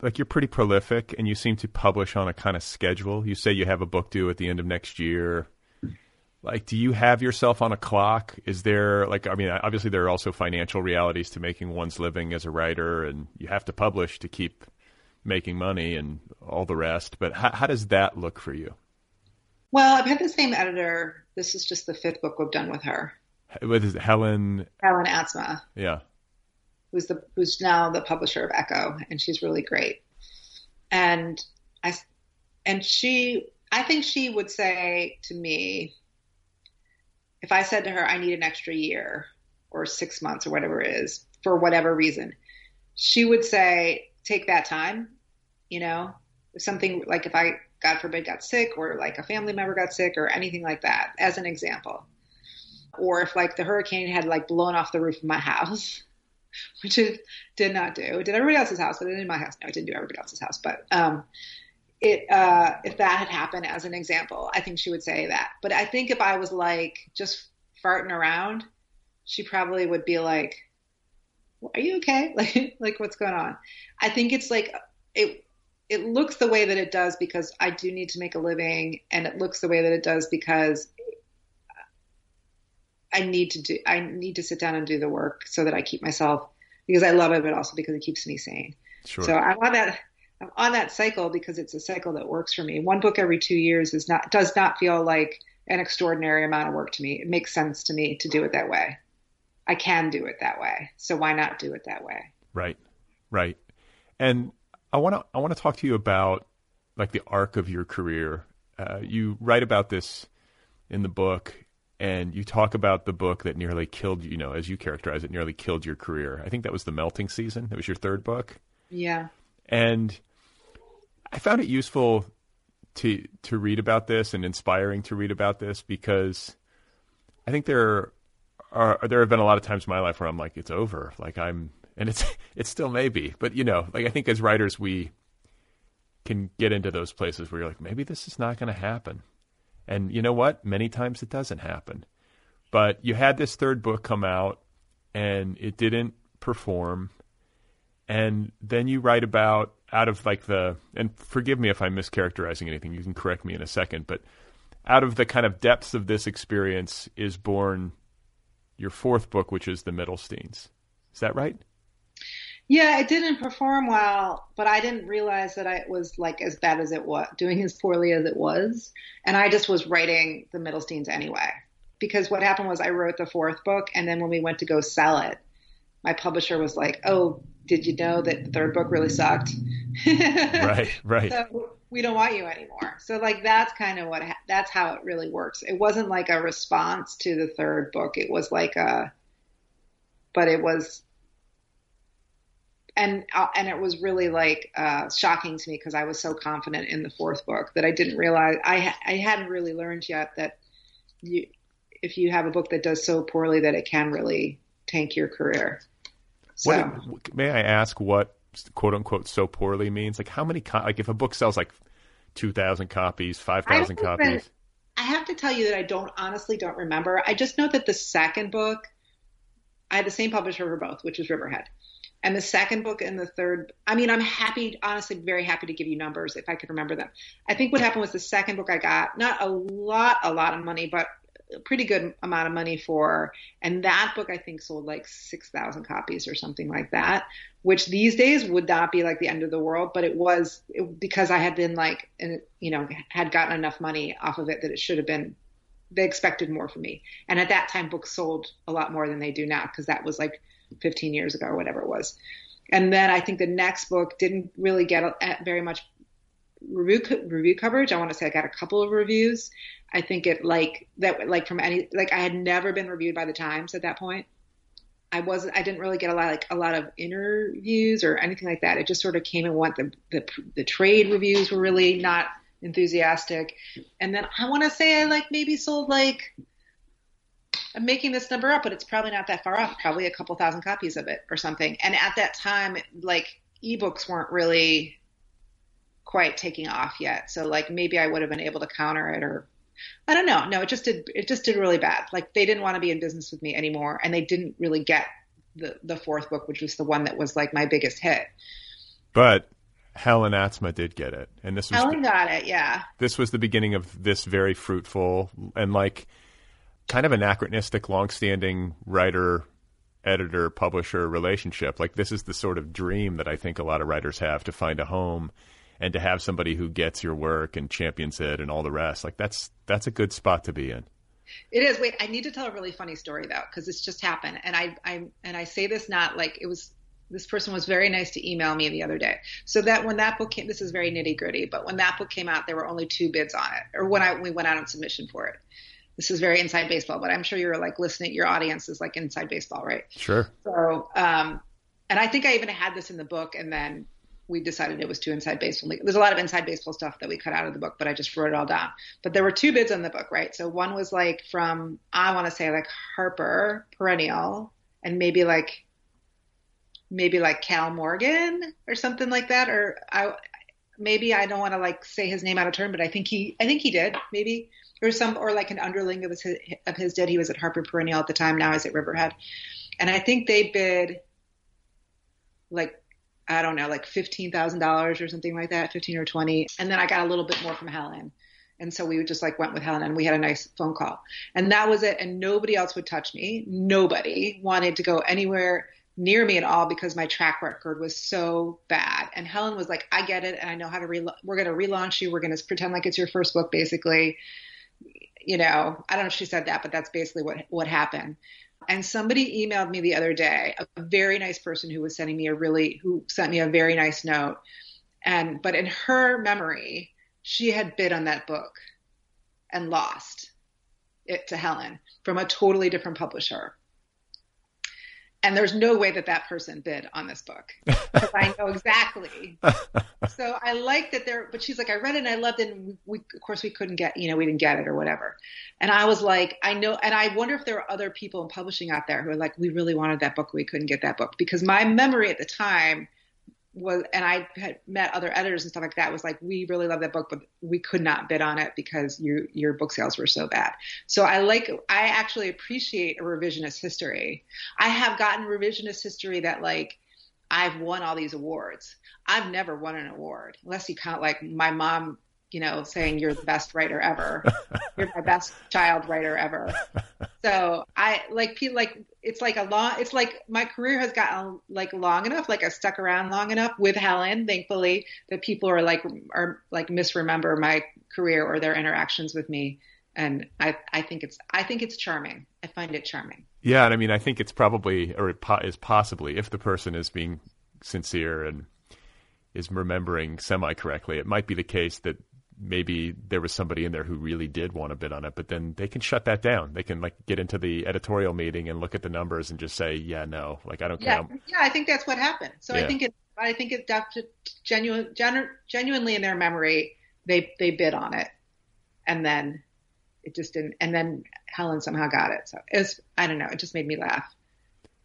like you're pretty prolific and you seem to publish on a kind of schedule. You say you have a book due at the end of next year. Like, do you have yourself on a clock? Is there like, I mean, obviously there are also financial realities to making one's living as a writer and you have to publish to keep making money and all the rest. But how, how does that look for you? Well, I've had the same editor. This is just the fifth book we've done with her. What is it, Helen? Helen Atsma. Yeah. Who's the, who's now the publisher of Ecco, and she's really great. And I, and she, I think she would say to me, if I said to her, I need an extra year or six months or whatever it is, for whatever reason, she would say, take that time, you know, if something like if I, God forbid, got sick or like a family member got sick or anything like that, as an example, or if like the hurricane had like blown off the roof of my house, which it did not do. It did everybody else's house, but it didn't my house. No, it didn't do everybody else's house. But, um, It, uh, if that had happened as an example, I think she would say that. But I think if I was like just farting around, she probably would be like, well, are you okay? Like, like what's going on? I think it's like, it, it looks the way that it does because I do need to make a living, and it looks the way that it does because I need to do, I need to sit down and do the work so that I keep myself, because I love it, but also because it keeps me sane. Sure. So I want that. I'm on that cycle because it's a cycle that works for me. One book every two years is not does not feel like an extraordinary amount of work to me. It makes sense to me to do it that way. I can do it that way. So why not do it that way? Right. Right. And I want to I want to talk to you about like the arc of your career. Uh, you write about this in the book, and you talk about the book that nearly killed, you know, as you characterize it, nearly killed your career. I think that was The Melting Season. That was your third book. Yeah. And I found it useful to to read about this and inspiring to read about this, because I think there are there have been a lot of times in my life where I'm like, it's over. Like I'm, and it's it still may be, but you know, like I think as writers we can get into those places where you're like, maybe this is not going to happen. And you know what? Many times it doesn't happen. But you had this third book come out and it didn't perform. And then you write about out of like the, and forgive me if I'm mischaracterizing anything, you can correct me in a second, but out of the kind of depths of this experience is born your fourth book, which is The Middlesteins. Is that right? Yeah, it didn't perform well, but I didn't realize that I was like as bad as it was, doing as poorly as it was. And I just was writing The Middlesteins anyway, because what happened was I wrote the fourth book. And then when we went to go sell it, my publisher was like, oh, did you know that the third book really sucked? Right, right. So we don't want you anymore. So like, that's kind of what, ha- that's how it really works. It wasn't like a response to the third book. It was like a, but it was, And uh, and it was really like uh, shocking to me, because I was so confident in the fourth book that I didn't realize I ha- I hadn't really learned yet that you, if you have a book that does so poorly that it can really tank your career. So what, may I ask what quote unquote so poorly means? Like how many co- like if a book sells like two thousand copies, five thousand copies? Even, I have to tell you that I don't honestly don't remember. I just know that the second book, I had the same publisher for both, which was Riverhead. And the second book and the third, I mean, I'm happy, honestly, very happy to give you numbers if I could remember them. I think what happened was the second book I got, not a lot, a lot of money, but a pretty good amount of money for, and that book I think sold like six thousand copies or something like that, which these days would not be like the end of the world, but it was it, because I had been like, you know, had gotten enough money off of it that it should have been, they expected more from me. And at that time, books sold a lot more than they do now, because that was like fifteen years ago or whatever it was. And then I think the next book didn't really get very much review review coverage. I want to say I got a couple of reviews. I think it like that, like from any, like I had never been reviewed by the Times at that point. I wasn't, I didn't really get a lot, like a lot of interviews or anything like that. It just sort of came and went. The, the, the trade reviews were really not enthusiastic. And then I want to say I like maybe sold like, I'm making this number up, but it's probably not that far off, probably a couple thousand copies of it or something. And at that time, like ebooks weren't really quite taking off yet. So like maybe I would have been able to counter it, or I don't know. No, it just did. It just did really bad. Like they didn't want to be in business with me anymore. And they didn't really get the, the fourth book, which was the one that was like my biggest hit. But Helen Atsma did get it. And this was Helen the, got it. Yeah. This was the beginning of this very fruitful and like, kind of anachronistic, longstanding writer, editor, publisher relationship. Like this is the sort of dream that I think a lot of writers have, to find a home and to have somebody who gets your work and champions it and all the rest. Like that's, that's a good spot to be in. It is. Wait, I need to tell a really funny story though, cause it's just happened. And I, I, and I say this not like it was, this person was very nice to email me the other day. So that when that book came, this is very nitty gritty, but when that book came out, there were only two bids on it, or when I, we went out on submission for it. This is very inside baseball, but I'm sure you're like listening. Your audience is like inside baseball, right? Sure. So, um, and I think I even had this in the book, and then we decided it was too inside baseball. There's a lot of inside baseball stuff that we cut out of the book, but I just wrote it all down. But there were two bids on the book, right? So one was like from, I want to say like Harper Perennial, and maybe like, maybe like Cal Morgan or something like that. Or I, maybe I don't want to like say his name out of turn, but I think he, I think he did maybe. Or some, or like an underling of his, of his did. He was at Harper Perennial at the time. Now he's at Riverhead. And I think they bid like, I don't know, like fifteen thousand dollars or something like that, fifteen or twenty. And then I got a little bit more from Helen. And so we would just like went with Helen, and we had a nice phone call, and that was it. And nobody else would touch me. Nobody wanted to go anywhere near me at all because my track record was so bad. And Helen was like, I get it. And I know how to, re- we're going to relaunch you. We're going to pretend like it's your first book, basically. You know, I don't know if she said that, but that's basically what, what happened. And somebody emailed me the other day, a very nice person who was sending me a really, who sent me a very nice note. And, but in her memory, she had bid on that book and lost it to Helen from a totally different publisher. And there's no way that that person bid on this book. Because I know exactly. So I like that there, but she's like, I read it and I loved it. And we, of course we couldn't get, you know, we didn't get it or whatever. And I was like, I know. And I wonder if there are other people in publishing out there who are like, we really wanted that book. We couldn't get that book, because my memory at the time was, and I had met other editors and stuff like that, was like, we really love that book, but we could not bid on it because you, your book sales were so bad. So I like, I actually appreciate a revisionist history. I have gotten revisionist history that like, I've won all these awards. I've never won an award, unless you count like my mom, you know, saying you're the best writer ever. You're my best child writer ever. So I like, like it's like a long, it's like my career has gotten like long enough, like I stuck around long enough with Helen, thankfully, that people are like, are like misremember my career or their interactions with me. And I, I think it's, I think it's charming. I find it charming. Yeah. And I mean, I think it's probably, or it po- is possibly, if the person is being sincere and is remembering semi-correctly, it might be the case that maybe there was somebody in there who really did want to bid on it, but then they can shut that down. They can like get into the editorial meeting and look at the numbers and just say, yeah, no, like I don't yeah. care. Yeah. I think that's what happened. So yeah. I think it, I think it genuine, genu- genuinely in their memory, they, they bid on it, and then it just didn't. And then Helen somehow got it. So it was, I don't know. It just made me laugh.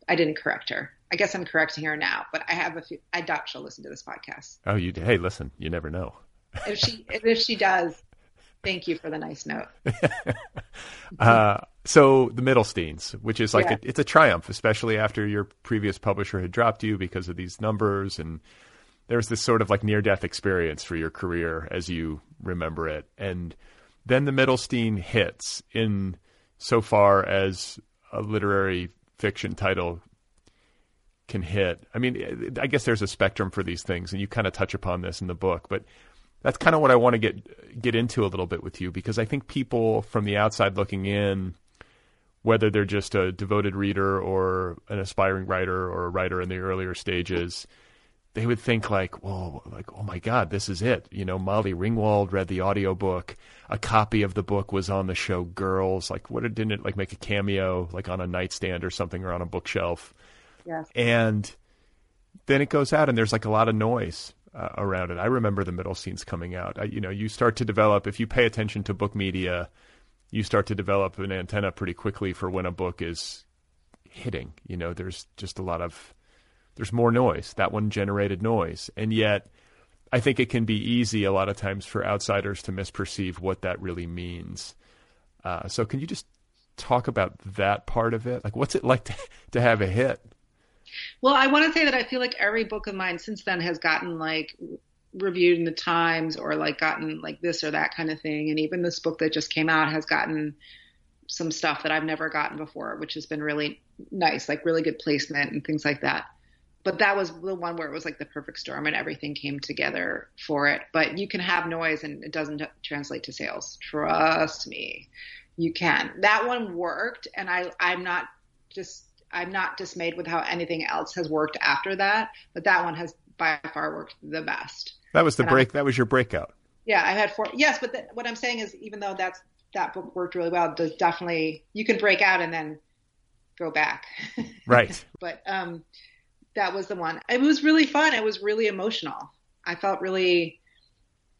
I didn't correct her. I guess I'm correcting her now, but I have a few, I doubt she'll listen to this podcast. Oh, you, hey, listen, you never know. If she if she does, thank you for the nice note. uh, so The Middlesteins, which is like yeah. a, it's a triumph, especially after your previous publisher had dropped you because of these numbers, and there was this sort of like near death experience for your career as you remember it, and then The Middlestein hits in so far as a literary fiction title can hit. I mean, I guess there's a spectrum for these things, and you kind of touch upon this in the book, but that's kind of what I want to get get into a little bit with you, because I think people from the outside looking in, whether they're just a devoted reader or an aspiring writer or a writer in the earlier stages, they would think like, whoa, like, oh my God, this is it. You know, Molly Ringwald read the audiobook. A copy of the book was on the show Girls. Like, what, didn't it like make a cameo like on a nightstand or something or on a bookshelf? Yes. And then it goes out and there's like a lot of noise Uh, around it. I remember The Middlesteins coming out. I, you know, you start to develop, if you pay attention to book media, you start to develop an antenna pretty quickly for when a book is hitting. You know, there's just a lot of, there's more noise. That one generated noise. And yet I think it can be easy a lot of times for outsiders to misperceive what that really means. Uh, so can you just talk about that part of it? Like, what's it like to, to have a hit? Well, I want to say that I feel like every book of mine since then has gotten like reviewed in the Times or like gotten like this or that kind of thing. And even this book that just came out has gotten some stuff that I've never gotten before, which has been really nice, like really good placement and things like that. But that was the one where it was like the perfect storm and everything came together for it. But you can have noise and it doesn't translate to sales. Trust me, you can. That one worked. And I, I'm not just, I'm not dismayed with how anything else has worked after that, but that one has by far worked the best. That was the and break. I, that was your breakout. Yeah. I had four. Yes. But the, what I'm saying is, even though that's, that book worked really well, there's definitely, you can break out and then go back. Right. But, um, that was the one. It was really fun. It was really emotional. I felt really,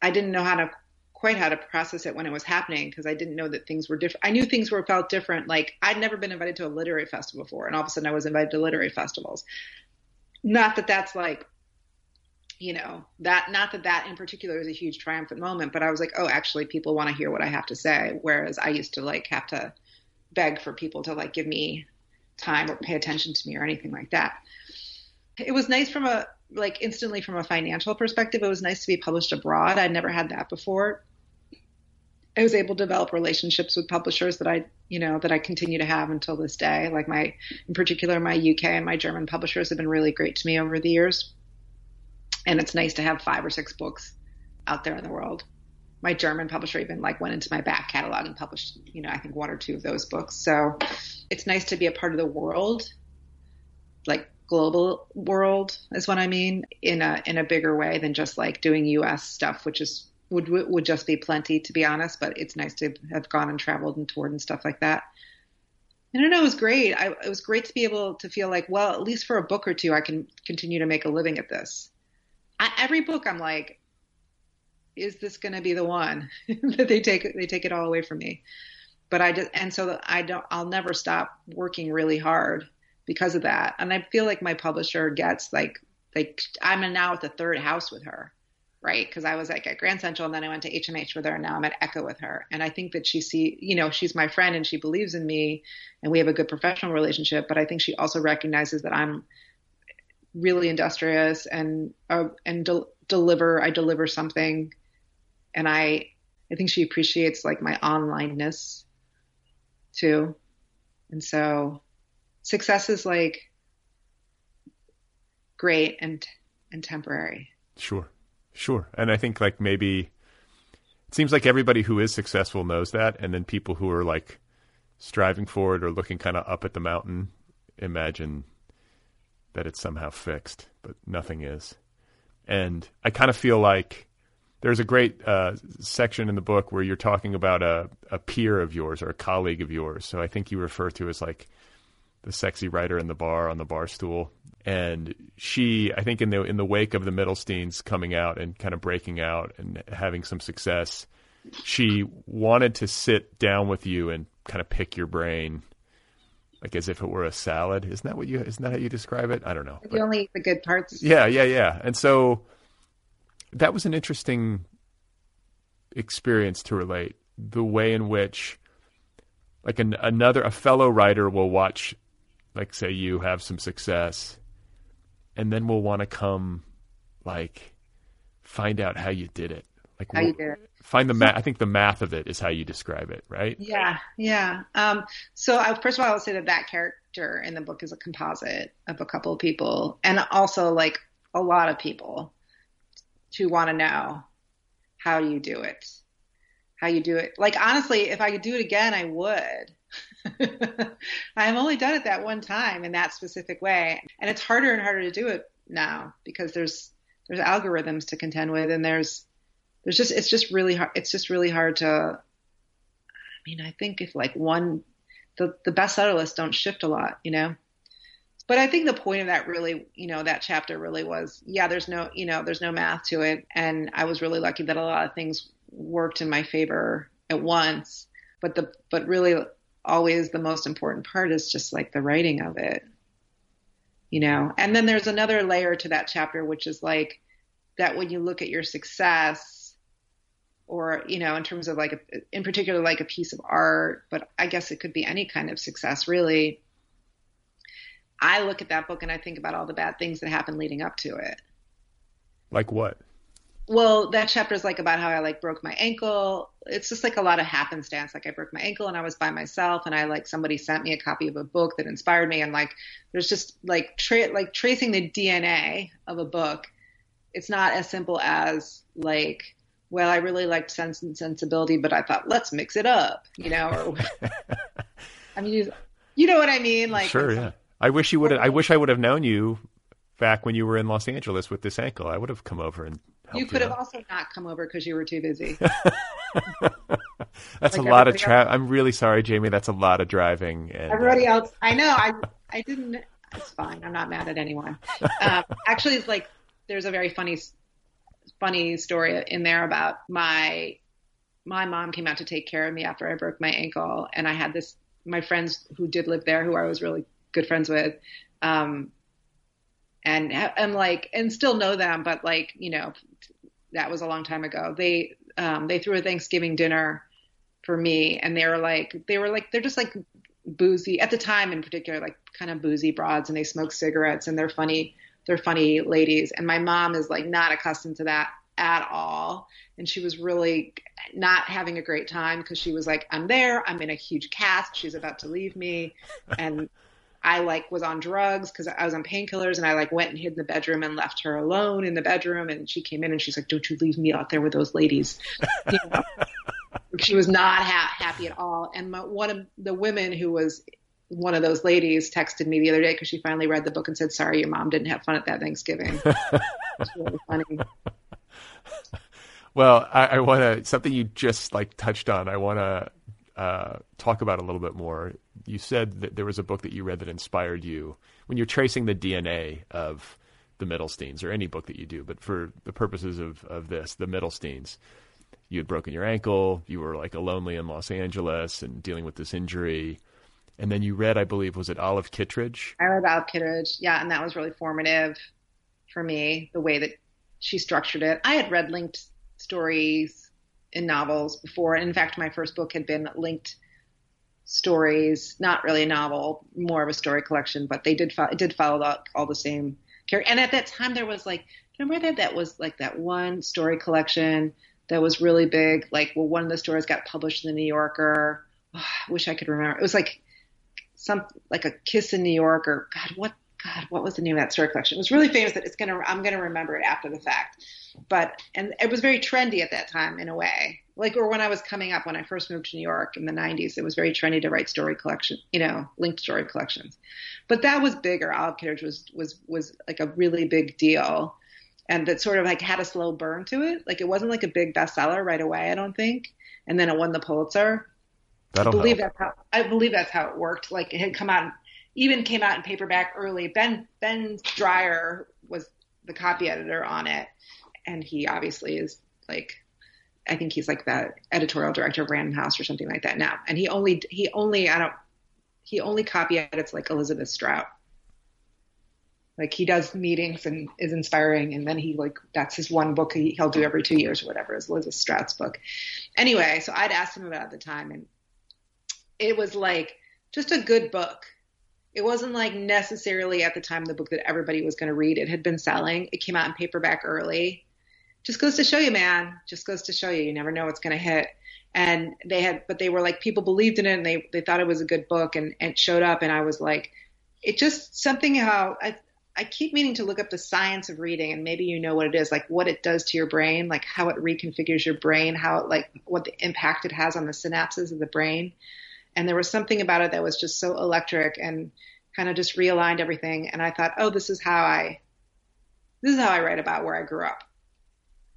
I didn't know how to quite how to process it when it was happening, because I didn't know that things were different. I knew things were felt different. Like, I'd never been invited to a literary festival before, and all of a sudden I was invited to literary festivals. Not that that's like, you know, that not that that in particular is a huge triumphant moment, but I was like, oh, actually people want to hear what I have to say. Whereas I used to like have to beg for people to like give me time or pay attention to me or anything like that. It was nice from a, like instantly from a financial perspective, it was nice to be published abroad. I'd never had that before. I was able to develop relationships with publishers that I, you know, that I continue to have until this day. Like my, in particular, my U K and my German publishers have been really great to me over the years. And it's nice to have five or six books out there in the world. My German publisher even like went into my back catalog and published, you know, I think one or two of those books. So it's nice to be a part of the world, like global world is what I mean, in a, in a bigger way than just like doing U S stuff, which is, would, would just be plenty, to be honest, but it's nice to have gone and traveled and toured and stuff like that. I don't know. It was great. I, it was great to be able to feel like, well, at least for a book or two, I can continue to make a living at this. I, every book I'm like, is this going to be the one that they take, they take it all away from me? But I just, and so I don't, I'll never stop working really hard because of that. And I feel like my publisher gets like, like I'm now at the third house with her, right? Cause I was like at Grand Central and then I went to H M H with her and now I'm at Ecco with her. And I think that she see, you know, she's my friend and she believes in me and we have a good professional relationship, but I think she also recognizes that I'm really industrious and, uh, and de- deliver, I deliver something. And I, I think she appreciates like my onlineness too. And so success is like great and, and temporary. Sure. Sure. And I think like maybe it seems like everybody who is successful knows that. And then people who are like striving forward or looking kind of up at the mountain, imagine that it's somehow fixed, but nothing is. And I kind of feel like there's a great uh, section in the book where you're talking about a, a peer of yours or a colleague of yours. So I think you refer to as like the sexy writer in the bar on the bar stool. And she, I think in the in the wake of the Middlesteins coming out and kind of breaking out and having some success, she wanted to sit down with you and kind of pick your brain, like as if it were a salad. Isn't that what you, isn't that how you describe it? I don't know. You but, only eat the good parts. Yeah, yeah, yeah. And so that was an interesting experience to relate, the way in which like an, another, a fellow writer will watch, like say you have some success and then will want to come like find out how you did it. Like how you did it. Find the math. I think the math of it is how you describe it, right? Yeah. Yeah. Um, so I, first of all, I would say that that character in the book is a composite of a couple of people and also like a lot of people to want to know how you do it, how you do it. Like, honestly, if I could do it again, I would. I've only done it that one time in that specific way. And it's harder and harder to do it now because there's, there's algorithms to contend with and there's, There's just, it's just really hard. It's just really hard to, I mean, I think if like one, the, the bestseller lists don't shift a lot, you know, but I think the point of that really, you know, that chapter really was, yeah, there's no, you know, there's no math to it. And I was really lucky that a lot of things worked in my favor at once, but the, but really always the most important part is just like the writing of it, you know? And then there's another layer to that chapter, which is like that when you look at your success, or, you know, in terms of like, a, in particular, like a piece of art, but I guess it could be any kind of success, really. I look at that book and I think about all the bad things that happened leading up to it. Like what? Well, that chapter is like about how I like broke my ankle. It's just like a lot of happenstance. Like I broke my ankle and I was by myself and I like, somebody sent me a copy of a book that inspired me. And like, there's just like, tra- like tracing the D N A of a book. It's not as simple as like, well, I really liked Sense and Sensibility, but I thought, let's mix it up, you know? Or, I mean, you know what I mean? Like, sure, yeah. I wish you would have, I wish I would have known you back when you were in Los Angeles with this ankle. I would have come over and helped you. You could have also not come over because you were too busy. That's like a lot of travel. I'm really sorry, Jamie. That's a lot of driving. And, everybody uh... else. I know. I I didn't. It's fine. I'm not mad at anyone. Um, actually, it's like there's a very funny funny story in there about my, my mom came out to take care of me after I broke my ankle. And I had this, my friends who did live there, who I was really good friends with. Um, and I'm like, and still know them, but like, you know, that was a long time ago. They, um, they threw a Thanksgiving dinner for me and they were like, they were like, they're just like boozy at the time in particular, like kind of boozy broads and they smoke cigarettes and they're funny. They're funny ladies. And my mom is like not accustomed to that at all. And she was really not having a great time because she was like, I'm there. I'm in a huge cast. She's about to leave me. And I like was on drugs because I was on painkillers, and I like went and hid in the bedroom and left her alone in the bedroom. And she came in and she's like, don't you leave me out there with those ladies. You know? She was not ha- happy at all. And my, one of the women who was one of those ladies texted me the other day because she finally read the book and said, sorry, your mom didn't have fun at that Thanksgiving. It's really funny. Well, I, I want to, something you just like touched on, I want to uh, talk about a little bit more. You said that there was a book that you read that inspired you. When you're tracing the D N A of the Middlesteins, or any book that you do, but for the purposes of, of this, the Middlesteins, you had broken your ankle, you were like a lonely in Los Angeles and dealing with this injury. And then you read, I believe, was it Olive Kittredge? I read Olive Kittredge, yeah, and that was really formative for me, the way that she structured it. I had read linked stories in novels before. In fact, my first book had been linked stories, not really a novel, more of a story collection, but they did fo- it did follow the, all the same character. And at that time, there was like, remember that that was like that one story collection that was really big. Like, well, one of the stories got published in the New Yorker. Oh, I wish I could remember. It was like some like a Kiss in New York, or God, what God, what was the name of that story collection? It was really famous. That it's gonna, I'm gonna remember it after the fact. But and it was very trendy at that time in a way. Like, or when I was coming up, when I first moved to New York in the nineties, it was very trendy to write story collection, you know, linked story collections. But that was bigger. Olive Kittredge was was was like a really big deal, and that sort of like had a slow burn to it. Like it wasn't like a big bestseller right away, I don't think. And then it won the Pulitzer. That'll I believe help. that's how I believe that's how it worked. Like it had come out, even came out in paperback early. Ben Ben Dreyer was the copy editor on it, and he obviously is like, I think he's like the editorial director of Random House or something like that now. And he only he only I don't he only copy edits like Elizabeth Strout. Like he does meetings and is inspiring, and then he like that's his one book he, he'll do every two years or whatever is Elizabeth Strout's book. Anyway, so I'd asked him about it at the time, and it was like just a good book. It wasn't like necessarily at the time the book that everybody was going to read. It had been selling. It came out in paperback early. Just goes to show you, man. Just goes to show you. You never know what's going to hit. And they had, but they were like, people believed in it and they, they thought it was a good book, and, and it showed up. And I was like, it just something how I, I keep meaning to look up the science of reading, and maybe you know what it is, like what it does to your brain, like how it reconfigures your brain, how it like what the impact it has on the synapses of the brain. And there was something about it that was just so electric and kind of just realigned everything. And I thought, oh, this is how I, this is how I write about where I grew up.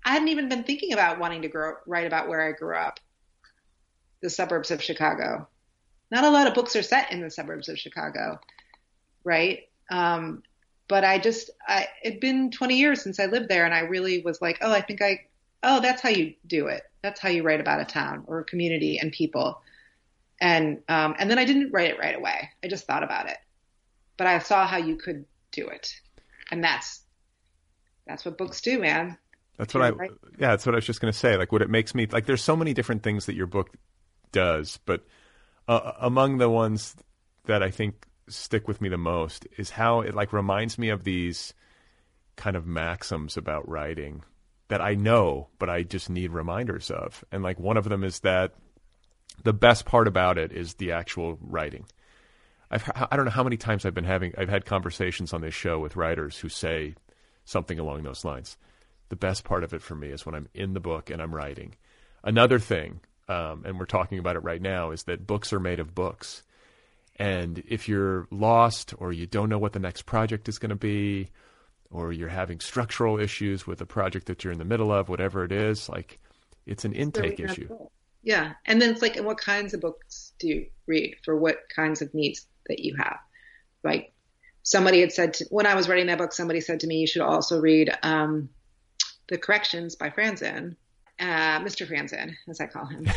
I hadn't even been thinking about wanting to grow, write about where I grew up, the suburbs of Chicago. Not a lot of books are set in the suburbs of Chicago, right? Um, but I just, I, it'd been twenty years since I lived there, and I really was like, oh, I think I, oh, that's how you do it. That's how you write about a town or a community and people. And um, and then I didn't write it right away. I just thought about it, but I saw how you could do it, and that's that's what books do, man. That's what I write. Yeah, that's what I was just gonna say. Like, what it makes me like. There's so many different things that your book does, but uh, among the ones that I think stick with me the most is how it like reminds me of these kind of maxims about writing that I know, but I just need reminders of. And like one of them is that the best part about it is the actual writing. I've, I don't know how many times I've been having, I've had conversations on this show with writers who say something along those lines. The best part of it for me is when I'm in the book and I'm writing. Another thing, um, and we're talking about it right now, is that books are made of books. And if you're lost or you don't know what the next project is going to be, or you're having structural issues with a project that you're in the middle of, whatever it is, like it's an intake so issue. Cool. Yeah. And then it's like, and what kinds of books do you read for what kinds of needs that you have? Like somebody had said, to, when I was writing that book, somebody said to me, you should also read um, The Corrections by Franzen, uh, Mister Franzen, as I call him.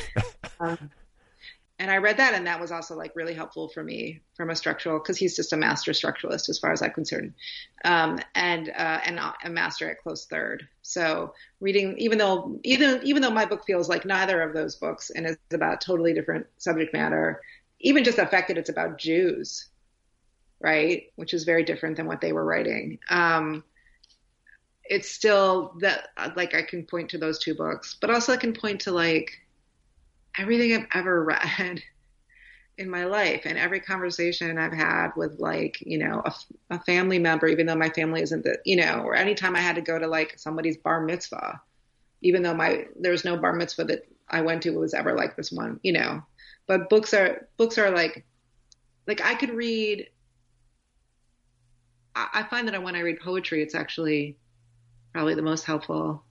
um, and I read that, and that was also like really helpful for me from a structural, because he's just a master structuralist as far as I'm concerned, um, and uh, and a master at close third. So reading, even though even even though my book feels like neither of those books and is about totally different subject matter, even just the fact that it's about Jews, right, which is very different than what they were writing. Um, it's still that, like, I can point to those two books, but also I can point to, like, everything I've ever read in my life and every conversation I've had with, like, you know, a, a family member, even though my family isn't the, you know, or anytime I had to go to, like, somebody's bar mitzvah, even though my, there was no bar mitzvah that I went to, it was ever like this one, you know, but books are, books are like, like I could read, I, I find that when I read poetry, it's actually probably the most helpful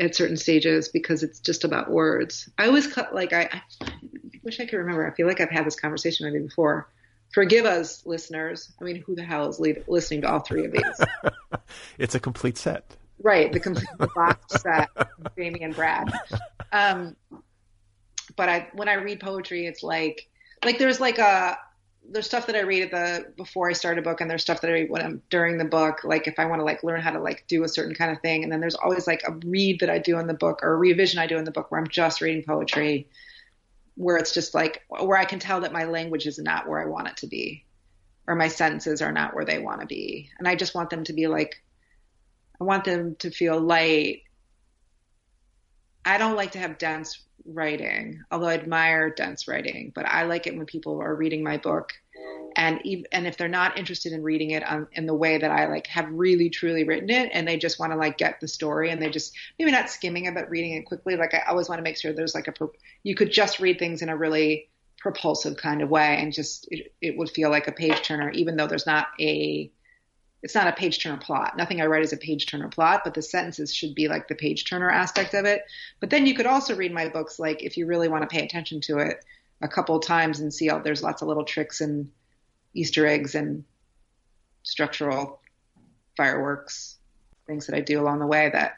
at certain stages because it's just about words. I always cut, like, I, I wish I could remember. I feel like I've had this conversation with you before. Forgive us, listeners. I mean, who the hell is lead, listening to all three of these? It's a complete set. Right, the complete the box set, Jami and Brad. Um, but I, when I read poetry, it's like, like there's like a, there's stuff that I read at the, before I start a book, and there's stuff that I read when I'm during the book. Like if I want to like learn how to like do a certain kind of thing. And then there's always like a read that I do in the book or a revision I do in the book where I'm just reading poetry, where it's just like, where I can tell that my language is not where I want it to be, or my sentences are not where they want to be. And I just want them to be like, I want them to feel light. I don't like to have dense writing, although I admire dense writing, but I like it when people are reading my book, and even, and if they're not interested in reading it um, in the way that I like have really truly written it, and they just want to like get the story, and they just maybe not skimming it but reading it quickly. Like I always want to make sure there's like a, you could just read things in a really propulsive kind of way, and just it, it would feel like a page turner, even though there's not a, it's not a page turner plot. Nothing I write is a page turner plot, but the sentences should be like the page turner aspect of it. But then you could also read my books, like if you really want to pay attention to it, a couple of times and see how there's lots of little tricks and Easter eggs and structural fireworks, things that I do along the way. That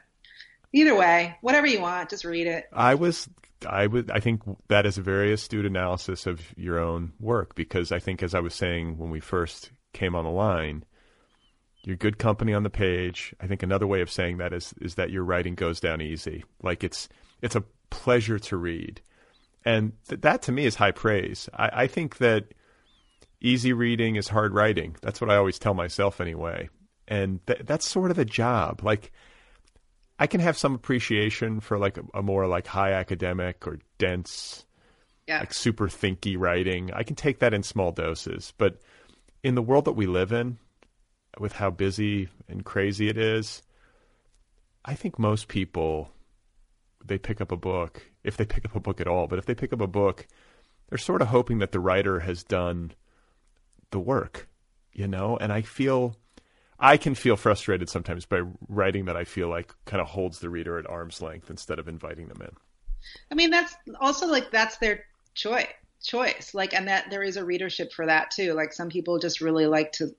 either way, whatever you want, just read it. I was, I would, I think that is a very astute analysis of your own work, because I think, as I was saying when we first came on the line, you're good company on the page. I think another way of saying that is is that your writing goes down easy. Like it's it's a pleasure to read. And th- that to me is high praise. I, I think that easy reading is hard writing. That's what I always tell myself anyway. And th- that's sort of the job. Like I can have some appreciation for like a, a more like high academic or dense, yeah, like super thinky writing. I can take that in small doses. But in the world that we live in, with how busy and crazy it is, I think most people, they pick up a book, if they pick up a book at all, but if they pick up a book, they're sort of hoping that the writer has done the work, you know? And I feel, I can feel frustrated sometimes by writing that I feel like kind of holds the reader at arm's length instead of inviting them in. I mean, that's also like, that's their choice, choice. Like, and that there is a readership for that too. Like some people just really like to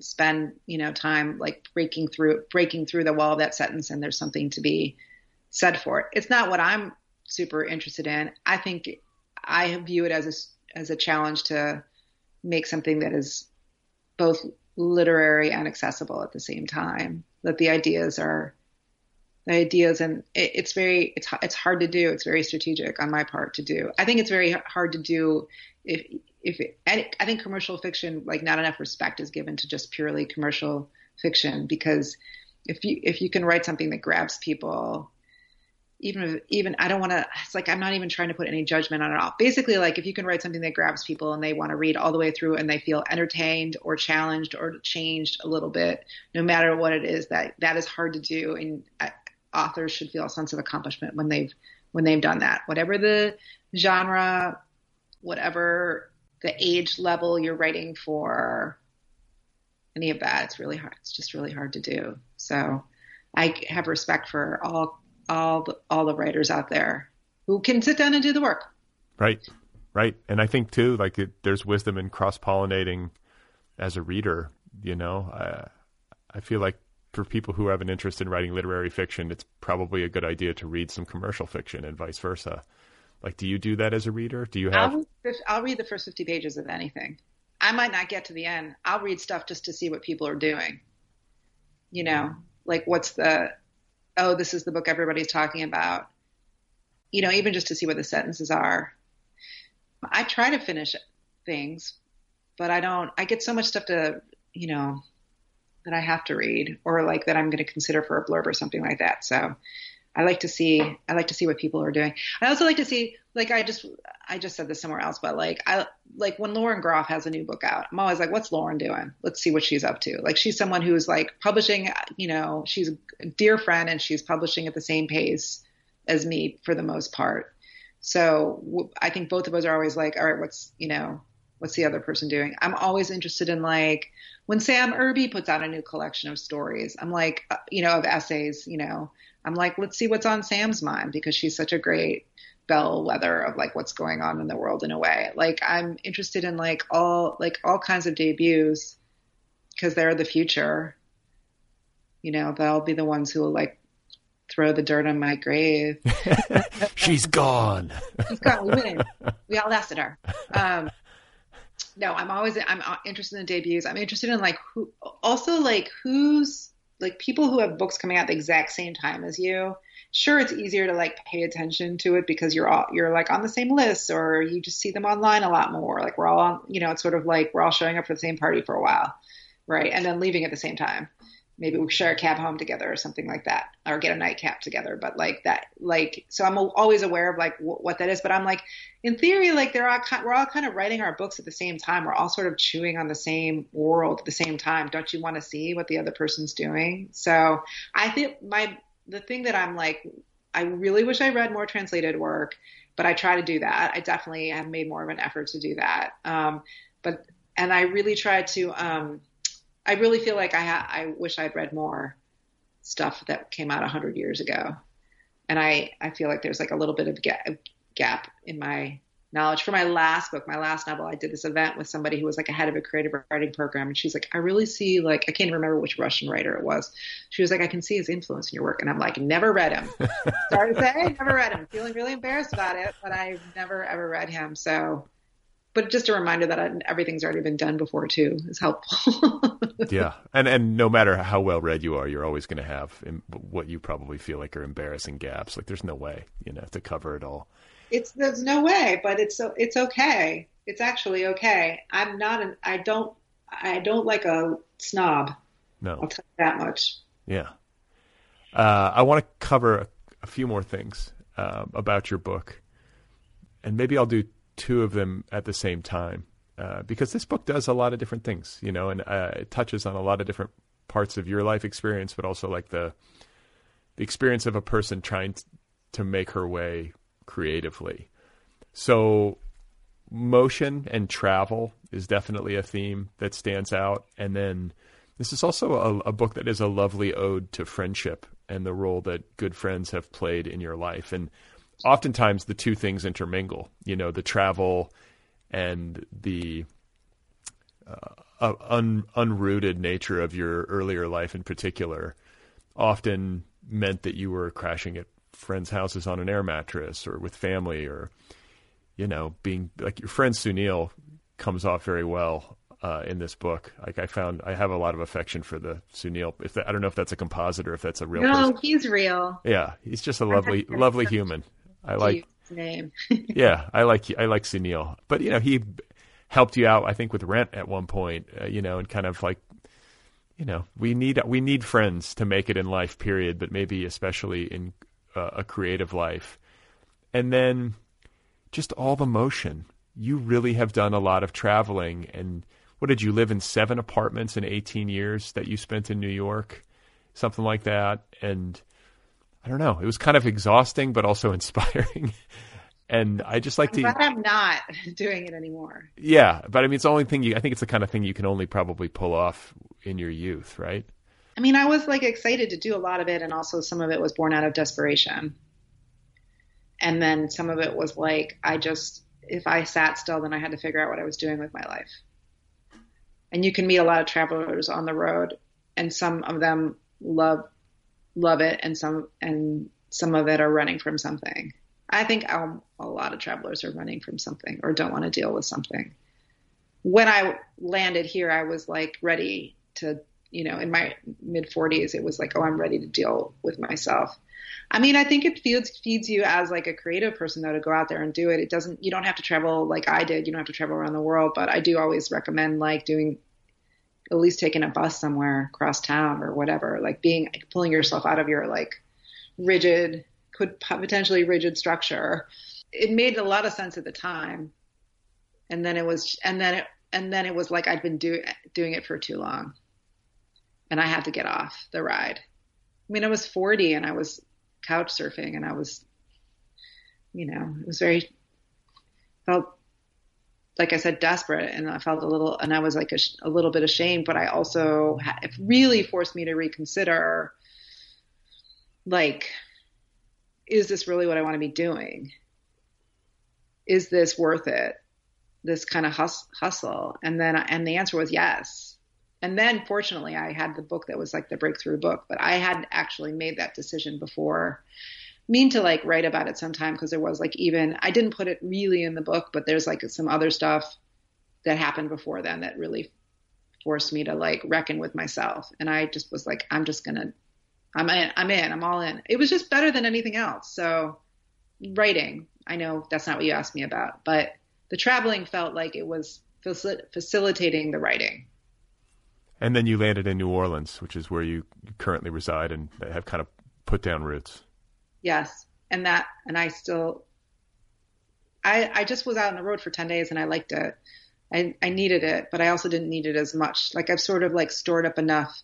spend, you know, time like breaking through, breaking through the wall of that sentence. And there's something to be said for it. It's not what I'm super interested in. I think I view it as a, as a challenge to make something that is both literary and accessible at the same time, that the ideas are the ideas. And it, it's very, it's, it's hard to do. It's very strategic on my part to do. I think it's very hard to do if, If it, I think commercial fiction, like not enough respect is given to just purely commercial fiction, because if you if you can write something that grabs people, even if, even I don't want to. It's like I'm not even trying to put any judgment on it all. Basically, like if you can write something that grabs people and they want to read all the way through and they feel entertained or challenged or changed a little bit, no matter what it is, that that is hard to do. And uh, authors should feel a sense of accomplishment when they've when they've done that, whatever the genre, whatever the age level you're writing for, any of that. It's really hard. It's just really hard to do. So I have respect for all, all, the, all the writers out there who can sit down and do the work. Right. Right. And I think too, like it, there's wisdom in cross-pollinating as a reader, you know, I, I feel like for people who have an interest in writing literary fiction, it's probably a good idea to read some commercial fiction and vice versa. Like, do you do that as a reader? Do you have? I'll read, I'll read the first fifty pages of anything. I might not get to the end. I'll read stuff just to see what people are doing. You know, like what's the, oh, this is the book everybody's talking about. You know, even just to see what the sentences are. I try to finish things, but I don't, I get so much stuff to, you know, that I have to read, or like that I'm going to consider for a blurb or something like that. So I like to see, I like to see what people are doing. I also like to see, like, I just, I just said this somewhere else, but like, I, like when Lauren Groff has a new book out, I'm always like, what's Lauren doing? Let's see what she's up to. Like, she's someone who's like publishing, you know, she's a dear friend and she's publishing at the same pace as me for the most part. So w- I think both of us are always like, all right, what's, you know, what's the other person doing? I'm always interested in, like, when Sam Irby puts out a new collection of stories, I'm like, you know, of essays, you know, I'm like, let's see what's on Sam's mind, because she's such a great bellwether of like what's going on in the world in a way. Like, I'm interested in like all, like all kinds of debuts, because they're the future, you know, they'll be the ones who will like throw the dirt on my grave. She's gone. She's gone. We win. We outlasted her. Um, No, I'm always, I'm interested in debuts. I'm interested in like who, also like who's like people who have books coming out at the exact same time as you. Sure, it's easier to like pay attention to it because you're all, you're like on the same list, or you just see them online a lot more. Like we're all on, you know, it's sort of like we're all showing up for the same party for a while. Right. And then leaving at the same time. Maybe we share a cab home together or something like that, or get a nightcap together. But like that, like, so I'm always aware of like w- what that is. But I'm like, in theory, like they're all kind, we're all kind of writing our books at the same time. We're all sort of chewing on the same world at the same time. Don't you want to see what the other person's doing? So I think my, the thing that I'm like, I really wish I read more translated work, but I try to do that. I definitely have made more of an effort to do that. Um, but, and I really try to, um, I really feel like I ha- I wish I'd read more stuff that came out a hundred years ago. And I, I feel like there's like a little bit of ga- gap in my knowledge. For my last book, my last novel, I did this event with somebody who was like a head of a creative writing program. And she's like, I really see like, I can't remember which Russian writer it was. She was like, I can see his influence in your work. And I'm like, never read him. Sorry to say, never read him. Feeling really embarrassed about it, but I've never ever read him. So, but just a reminder that I, everything's already been done before too is helpful. Yeah. And, and no matter how well read you are, you're always going to have em- what you probably feel like are embarrassing gaps. Like there's no way, you know, to cover it all. It's, there's no way, but it's, it's okay. It's actually okay. I'm not an, I don't, I don't like a snob. No, I'll tell you that much. Yeah. Uh, I want to cover a, a few more things uh, about your book, and maybe I'll do two of them at the same time, uh, because this book does a lot of different things, you know, and uh, it touches on a lot of different parts of your life experience, but also like the, the experience of a person trying t- to make her way creatively. So motion and travel is definitely a theme that stands out. And then this is also a, a book that is a lovely ode to friendship and the role that good friends have played in your life. And oftentimes the two things intermingle, you know, the travel and the uh, un- unrooted nature of your earlier life in particular often meant that you were crashing at friends' houses on an air mattress or with family, or, you know, being like your friend Sunil comes off very well uh, in this book. Like I found, I have a lot of affection for the Sunil. If that, I don't know if that's a compositor, if that's a real No, person. He's real. Yeah. He's just a lovely, lovely human. I like his name. yeah, I like I like Sunil, but you know he helped you out, I think, with rent at one point. Uh, you know, and kind of like, you know, we need we need friends to make it in life, period. But maybe especially in uh, a creative life, and then just all the motion. You really have done a lot of traveling, and what did you live in seven apartments in eighteen years that you spent in New York, something like that, and. I don't know. It was kind of exhausting, but also inspiring. And I just like I'm to. Glad I'm not doing it anymore. Yeah, but I mean, it's the only thing you. I think it's the kind of thing you can only probably pull off in your youth, right? I mean, I was like excited to do a lot of it, and also some of it was born out of desperation. And then some of it was like, I just, if I sat still, then I had to figure out what I was doing with my life. And you can meet a lot of travelers on the road, and some of them love. love it. And some, and some of it are running from something. I think um, a lot of travelers are running from something or don't want to deal with something. When I landed here, I was like ready to, you know, in my mid forties, it was like, oh, I'm ready to deal with myself. I mean, I think it feeds, feeds you as like a creative person though, to go out there and do it. It doesn't, you don't have to travel like I did. You don't have to travel around the world, but I do always recommend like doing at least taking a bus somewhere across town or whatever, like being, like pulling yourself out of your like rigid, could potentially rigid structure. It made a lot of sense at the time. And then it was, and then it, and then it was like, I'd been do, doing it for too long and I had to get off the ride. I mean, I was forty and I was couch surfing and I was, you know, it was very, felt, like I said, desperate, and I felt a little, and I was like a, a little bit ashamed, but I also, it really forced me to reconsider, like, is this really what I want to be doing? Is this worth it? This kind of hus- hustle. And then, and the answer was yes. And then fortunately I had the book that was like the breakthrough book, but I had actually made that decision before. Mean to like write about it sometime, because there was like, even I didn't put it really in the book, but there's like some other stuff that happened before then that really forced me to like reckon with myself. And I just was like, I'm just gonna, I'm in, I'm in, I'm all in. It was just better than anything else. So writing, I know that's not what you asked me about, but the traveling felt like it was facil- facilitating the writing. And then you landed in New Orleans, which is where you currently reside and have kind of put down roots. Yes. And that, and I still, I I just was out on the road for ten days and I liked it. I, I needed it, but I also didn't need it as much. Like I've sort of like stored up enough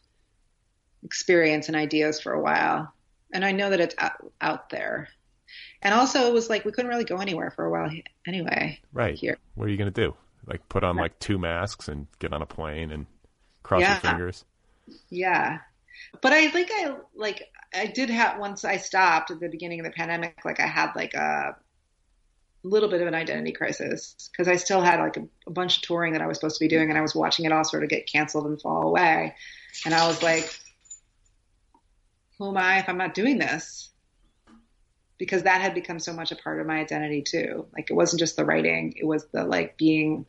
experience and ideas for a while. And I know that it's out, out there. And also it was like, we couldn't really go anywhere for a while anyway. Right. Here. What are you going to do? Like put on like two masks and get on a plane and cross yeah. your fingers. Yeah. But I think I like, I did have, once I stopped at the beginning of the pandemic, like I had like a little bit of an identity crisis because I still had like a, a bunch of touring that I was supposed to be doing and I was watching it all sort of get canceled and fall away. And I was like, who am I if I'm not doing this? Because that had become so much a part of my identity too. Like it wasn't just the writing, it was the like being,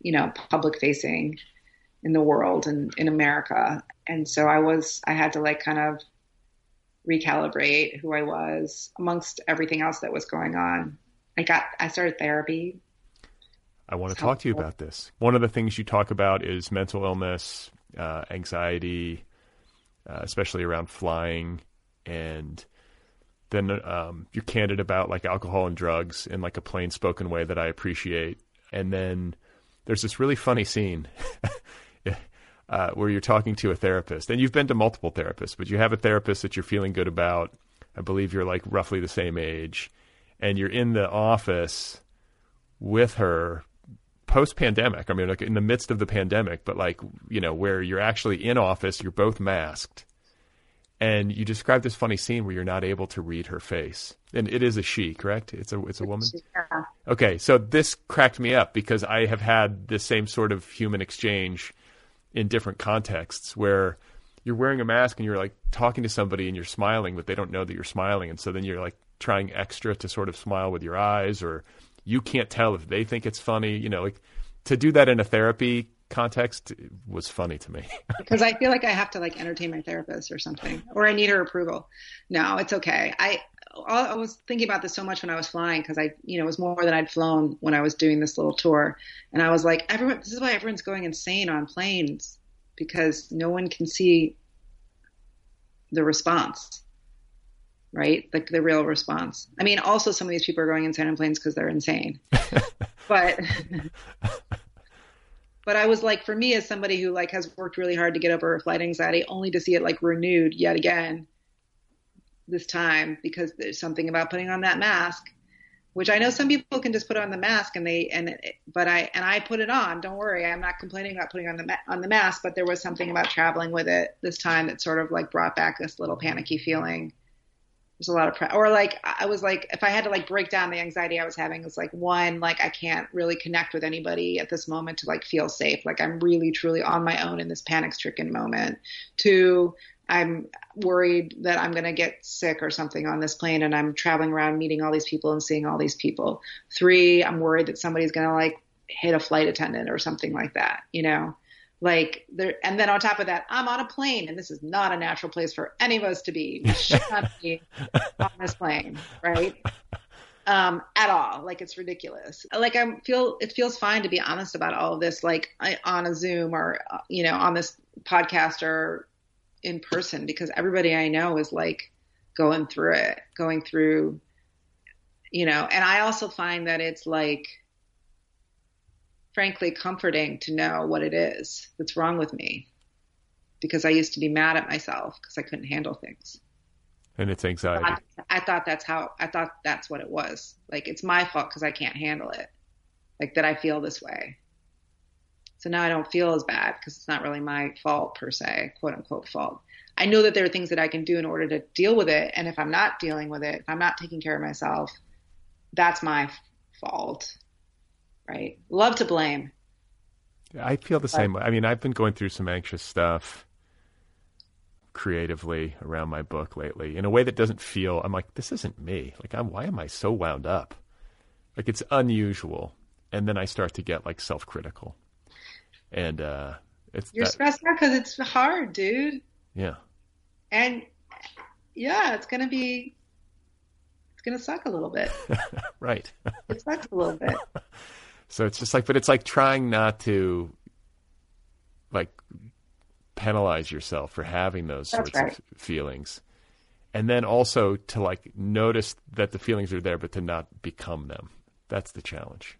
you know, public facing in the world and in America. And so I was, I had to like kind of recalibrate who I was amongst everything else that was going on. I got, I started therapy. I want to talk to you about this. One of the things you talk about is mental illness, uh, anxiety, uh, especially around flying. And then um, you're candid about like alcohol and drugs in like a plain spoken way that I appreciate. And then there's this really funny scene Uh, where you're talking to a therapist, and you've been to multiple therapists, but you have a therapist that you're feeling good about. I believe you're like roughly the same age, and you're in the office with her post pandemic. I mean, like in the midst of the pandemic, but like, you know, where you're actually in office, you're both masked, and you describe this funny scene where you're not able to read her face. And it is a she, correct? It's a, it's a woman. Yeah. Okay. So this cracked me up because I have had this same sort of human exchange in different contexts where you're wearing a mask and you're like talking to somebody and you're smiling, but they don't know that you're smiling. And so then you're like trying extra to sort of smile with your eyes, or you can't tell if they think it's funny, you know, like to do that in a therapy context was funny to me. Because I feel like I have to like entertain my therapist or something, or I need her approval. No, it's okay. I, I was thinking about this so much when I was flying, because I, you know, it was more than I'd flown when I was doing this little tour. And I was like, everyone, this is why everyone's going insane on planes, because no one can see the response, right? Like the real response. I mean, also some of these people are going insane on planes because they're insane. but but I was like, for me, as somebody who like has worked really hard to get over flight anxiety, only to see it like renewed yet again this time, because there's something about putting on that mask, which I know some people can just put on the mask and they, and, but I, and I put it on, don't worry. I'm not complaining about putting on the, ma- on the mask, but there was something about traveling with it this time that sort of like brought back this little panicky feeling. There's a lot of, pre- or like, I was like, if I had to like break down the anxiety I was having, it's like one, like I can't really connect with anybody at this moment to like feel safe. Like I'm really truly on my own in this panic stricken moment. Two, I'm worried that I'm going to get sick or something on this plane, and I'm traveling around meeting all these people and seeing all these people. Three, I'm worried that somebody's going to like hit a flight attendant or something like that, you know, like there. And then on top of that, I'm on a plane, and this is not a natural place for any of us to be. We should not be on this plane, right? um, at all. Like, it's ridiculous. Like, I feel, it feels fine to be honest about all of this, like I, on a Zoom or, you know, on this podcast or in person, because everybody I know is like going through it, going through, you know, and I also find that it's like, frankly, comforting to know what it is that's wrong with me, because I used to be mad at myself because I couldn't handle things. And it's anxiety. I thought, I thought that's how, I thought that's what it was. Like, it's my fault because I can't handle it. Like, that I feel this way. So now I don't feel as bad because it's not really my fault per se, quote unquote fault. I know that there are things that I can do in order to deal with it. And if I'm not dealing with it, if I'm not taking care of myself, that's my fault. Right. Love to blame. I feel the but, same way. I mean, I've been going through some anxious stuff creatively around my book lately in a way that doesn't feel, I'm like, this isn't me. Like, I'm, why am I so wound up? Like, it's unusual. And then I start to get like self-critical and, uh, it's, you're that, stressed out because it's hard, dude. Yeah. And yeah, it's going to be, it's going to suck a little bit. Right. It sucks a little bit. So it's just like, but it's like trying not to like penalize yourself for having those That's sorts right. of feelings, and then also to like notice that the feelings are there, but to not become them. That's the challenge,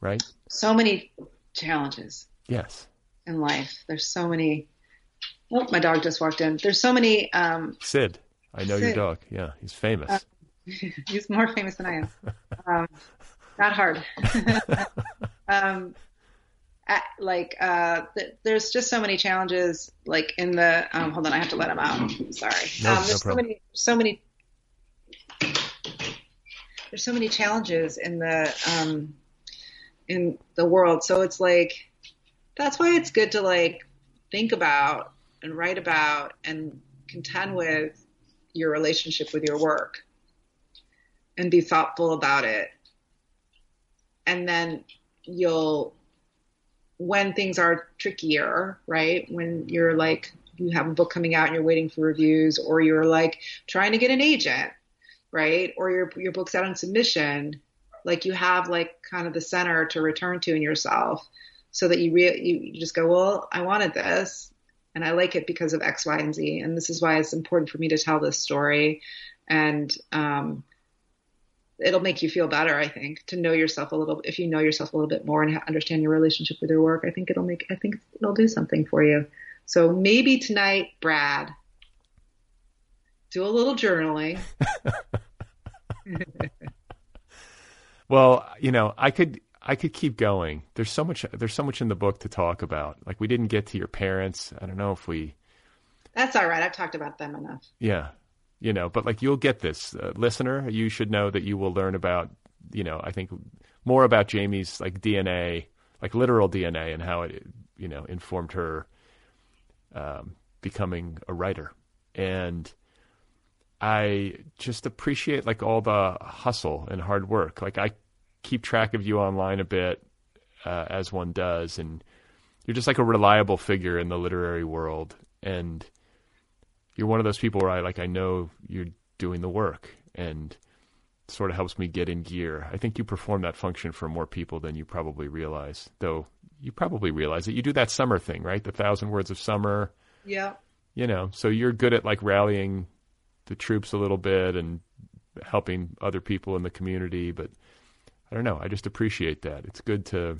right? So many challenges. Yes. In life, there's so many. Oh, my dog just walked in. There's so many. Um, Sid, I know Sid. Your dog. Yeah, he's famous. Uh, he's more famous than I am. Um, not hard. um, At, like, uh, th- there's just so many challenges, like in the, um, hold on, I have to let him out. I'm sorry. No, um, there's no so many, so many, there's so many challenges in the, um, in the world. So it's like, that's why it's good to like think about and write about and contend with your relationship with your work and be thoughtful about it. And then you'll, when things are trickier, right? When you're like, you have a book coming out and you're waiting for reviews, or you're like trying to get an agent, right? Or your, your book's out on submission. Like, you have like kind of the center to return to in yourself, so that you re- you just go, well, I wanted this and I like it because of X, Y, and Z. And this is why it's important for me to tell this story. And, um, it'll make you feel better, I think, to know yourself a little. If you know yourself a little bit more and understand your relationship with your work, I think it'll make, I think it'll do something for you. So maybe tonight, Brad, do a little journaling. Well, you know, I could, I could keep going. There's so much, there's so much in the book to talk about. Like, we didn't get to your parents. I don't know if we, that's all right. I've talked about them enough. Yeah. You know, but like, you'll get this uh, listener. You should know that you will learn about, you know, I think more about Jami's like D N A, like literal D N A, and how it, you know, informed her um, becoming a writer. And I just appreciate like all the hustle and hard work. Like, I keep track of you online a bit, uh, as one does. And you're just like a reliable figure in the literary world. And you're one of those people where I like, I know you're doing the work, and sort of helps me get in gear. I think you perform that function for more people than you probably realize, though you probably realize that you do that summer thing, right? The thousand words of summer. Yeah. You know, so you're good at like rallying the troops a little bit and helping other people in the community. But I don't know. I just appreciate that. It's good to,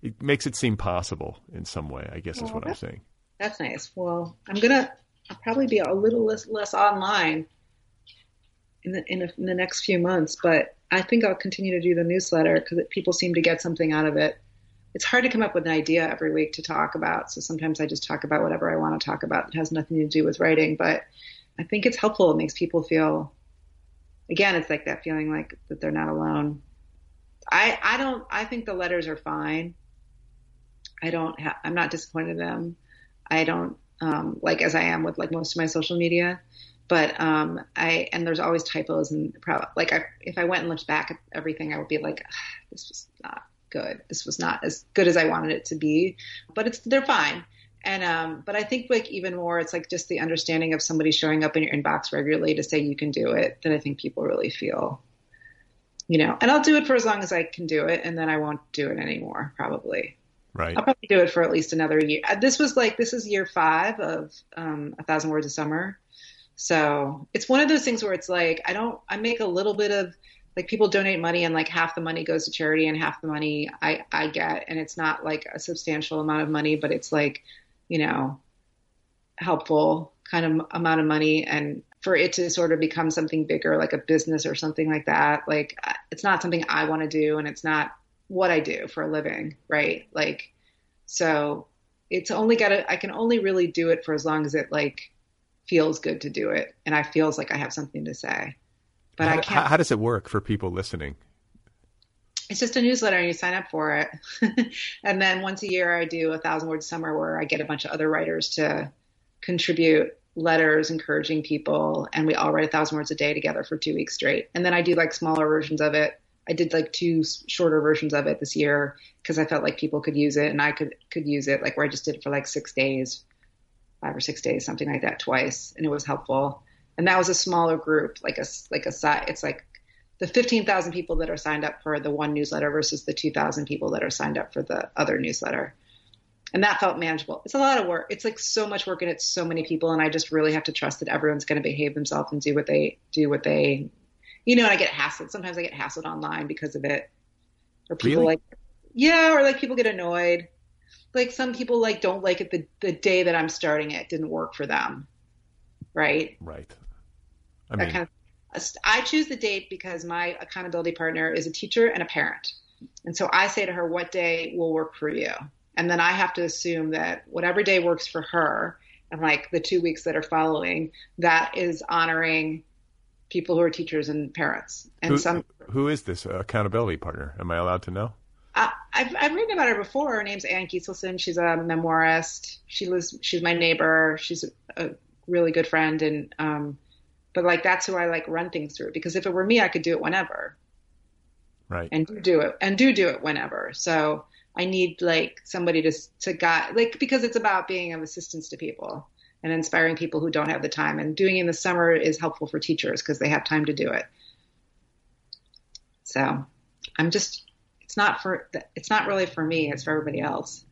it makes it seem possible in some way, I guess yeah, is what I'm saying. That's nice. Well, I'm going to, I'll probably be a little less, less online in the, in, a, in the next few months, but I think I'll continue to do the newsletter because people seem to get something out of it. It's hard to come up with an idea every week to talk about. So sometimes I just talk about whatever I want to talk about. It has nothing to do with writing, but I think it's helpful. It makes people feel, again, it's like that feeling like that they're not alone. I, I don't, I think the letters are fine. I don't ha- I'm not disappointed in them. I don't, um, like as I am with like most of my social media, but, um, I, and there's always typos and pro- like I, if I went and looked back at everything, I would be like, this was not good. This was not as good as I wanted it to be, but it's, they're fine. And, um, but I think like even more, it's like just the understanding of somebody showing up in your inbox regularly to say you can do it that I think people really feel, you know, and I'll do it for as long as I can do it. And then I won't do it anymore, probably. Right. I'll probably do it for at least another year. This was like, this is year five of, um, a thousand words a summer. So it's one of those things where it's like, I don't, I make a little bit of like people donate money and like half the money goes to charity and half the money I, I get. And it's not like a substantial amount of money, but it's like, you know, helpful kind of amount of money. And for it to sort of become something bigger, like a business or something like that, like it's not something I want to do. And it's not what I do for a living. Right. Like, so it's only got to, I can only really do it for as long as it like feels good to do it. And I feels like I have something to say, but how, I can't. How does it work for people listening? It's just a newsletter and you sign up for it. And then once a year I do a thousand word summer where I get a bunch of other writers to contribute letters, encouraging people. And we all write a thousand words a day together for two weeks straight. And then I do like smaller versions of it. I did like two shorter versions of it this year because I felt like people could use it and I could, could use it. Like where I just did it for like six days, five or six days, something like that twice. And it was helpful. And that was a smaller group, like a, like a side, it's like, the fifteen thousand people that are signed up for the one newsletter versus the two thousand people that are signed up for the other newsletter. And that felt manageable. It's a lot of work. It's like so much work and it's so many people. And I just really have to trust that everyone's going to behave themselves and do what they do, what they, you know, and I get hassled. Sometimes I get hassled online because of it. Or people really? like, yeah. Or like people get annoyed. Like some people like don't like it. The, the day that I'm starting it didn't work for them. Right. Right. I mean, that kind of, I choose the date because my accountability partner is a teacher and a parent. And so I say to her, what day will work for you? And then I have to assume that whatever day works for her and like the two weeks that are following, that is honoring people who are teachers and parents. And who, some, who is this accountability partner? Am I allowed to know? I, I've, I've written about her before. Her name's Ann Gieselson. She's a memoirist. She lives, she's my neighbor. She's a, a really good friend. And, um, But like, that's who I like run things through, because if it were me, I could do it whenever. Right. And do, do it and do do it whenever. So I need like somebody to, to guide, like, because it's about being of assistance to people and inspiring people who don't have the time, and doing it in the summer is helpful for teachers because they have time to do it. So I'm just, it's not for, it's not really for me. It's for everybody else.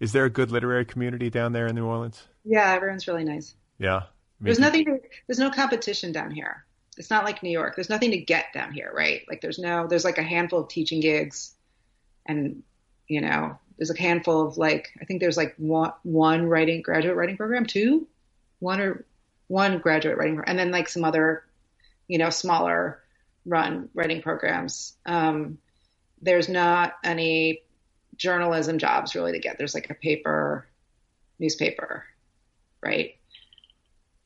Is there a good literary community down there in New Orleans? Yeah. Everyone's really nice. Yeah. Maybe. There's nothing, to, there's no competition down here. It's not like New York. There's nothing to get down here, right? Like there's no, there's like a handful of teaching gigs and, you know, there's a handful of like, I think there's like one, one writing, graduate writing program, two, one or one graduate writing, and then like some other, you know, smaller run writing programs. Um, there's not any journalism jobs really to get. There's like a paper, newspaper, right?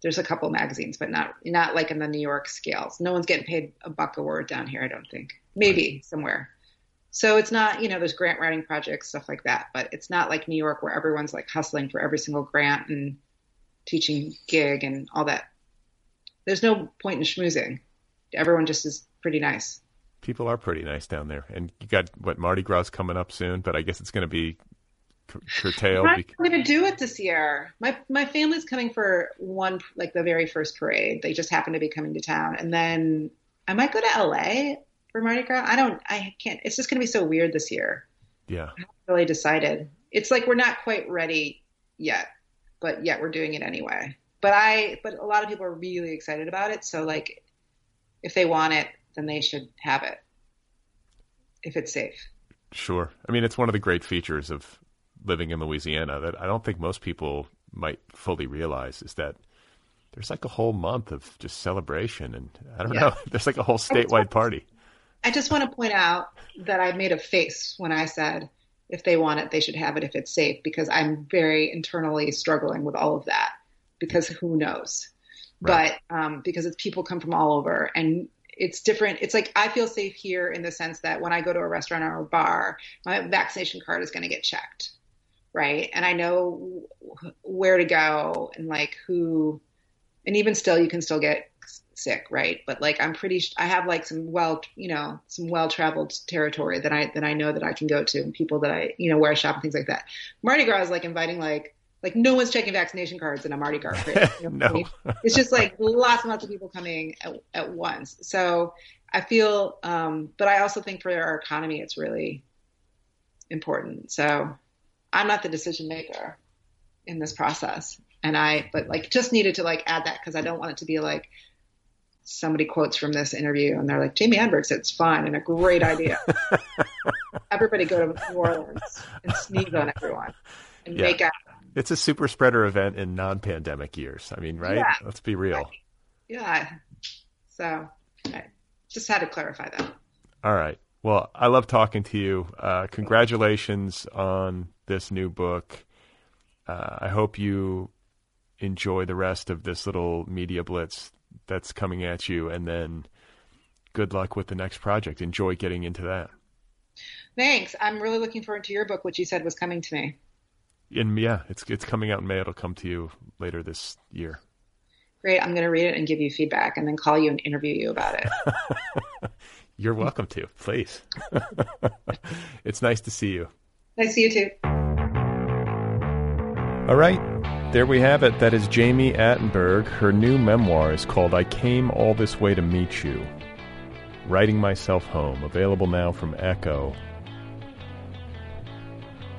There's a couple magazines, but not not like in the New York scales. No one's getting paid a buck a word down here, I don't think. Maybe right. Somewhere. So it's not, you know, there's grant writing projects, stuff like that, but it's not like New York where everyone's like hustling for every single grant and teaching gig and all that. There's no point in schmoozing. Everyone just is pretty nice. People are pretty nice down there. And you got, what, Mardi Gras coming up soon, but I guess it's going to be curtailed. I'm not going to do it this year. My my family's coming for one, like the very first parade. They just happen to be coming to town, and then I might go to L A for Mardi Gras. I don't. I can't. It's just going to be so weird this year. Yeah, I haven't really decided. It's like we're not quite ready yet, but yet we're doing it anyway. But I. But a lot of people are really excited about it. So like, if they want it, then they should have it. If it's safe. Sure. I mean, it's one of the great features of living in Louisiana that I don't think most people might fully realize is that there's like a whole month of just celebration. And I don't yeah. know, there's like a whole statewide party. I just want to point out that I made a face when I said, if they want it, they should have it if it's safe, because I'm very internally struggling with all of that, because who knows, right. but um, because it's people come from all over and it's different. It's like I feel safe here in the sense that when I go to a restaurant or a bar, my vaccination card is going to get checked. Right. And I know where to go and like who, and even still you can still get sick. Right. But like, I'm pretty, I have like some well, you know, some well-traveled territory that I, that I know that I can go to, and people that I, you know, where I shop and things like that. Mardi Gras is like inviting like Like, no one's checking vaccination cards in a Mardi Gras parade. You know? No. It's just like lots and lots of people coming at, at once. So I feel, um, but I also think for our economy, it's really important. So I'm not the decision maker in this process. And I, but like just needed to like add that because I don't want it to be like somebody quotes from this interview and they're like, Jami Attenberg said it's fine and a great idea. Everybody go to New Orleans and sneeze on everyone and yeah. make out. It's a super spreader event in non-pandemic years. I mean, right? Yeah. Let's be real. Right. Yeah. So I just had to clarify that. All right. Well, I love talking to you. Uh, congratulations on this new book. Uh, I hope you enjoy the rest of this little media blitz that's coming at you. And then good luck with the next project. Enjoy getting into that. Thanks. I'm really looking forward to your book, which you said was coming to me. And yeah, it's it's coming out in May. It'll come to you later this year. Great. I'm going to read it and give you feedback and then call you and interview you about it. You're welcome to, please. It's nice to see you. Nice to see you too. All right. There we have it. That is Jami Attenberg. Her new memoir is called I Came All This Way to Meet You: Writing Myself Home, available now from Ecco.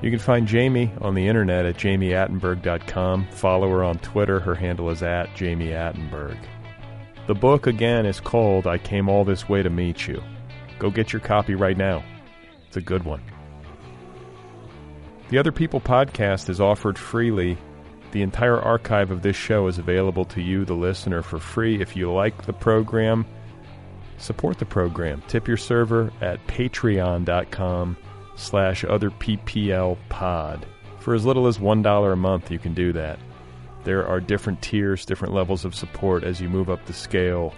You can find Jami on the internet at jami attenberg dot com. Follow her on Twitter. Her handle is at Jami Attenberg. The book, again, is called I Came All This Way to Meet You. Go get your copy right now. It's a good one. The Other People podcast is offered freely. The entire archive of this show is available to you, the listener, for free. If you like the program, support the program. Tip your server at patreon dot com. slash other P P L pod. For as little as one dollar a month, you can do that. There are different tiers, different levels of support. As you move up the scale,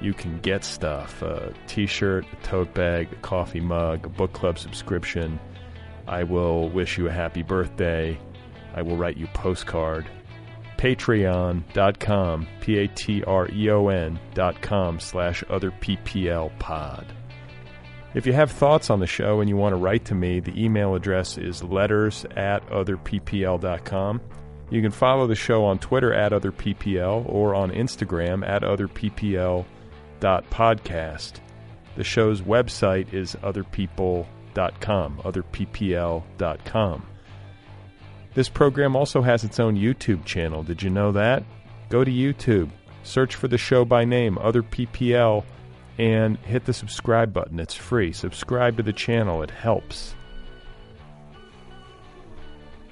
you can get stuff, a t-shirt, a tote bag, a coffee mug, a book club subscription. I will wish you a happy birthday. I will write you a postcard. Patreon dot com, P-A-T-R-E-O-N dot com slash other P P L pod. If you have thoughts on the show and you want to write to me, the email address is letters at other p p l dot com. You can follow the show on Twitter at otherppl or on Instagram at otherppl dot podcast. The show's website is otherpeople dot com, otherppl dot com. This program also has its own YouTube channel. Did you know that? Go to YouTube, search for the show by name, otherppl, and hit the subscribe button. It's free. Subscribe to the channel. It helps.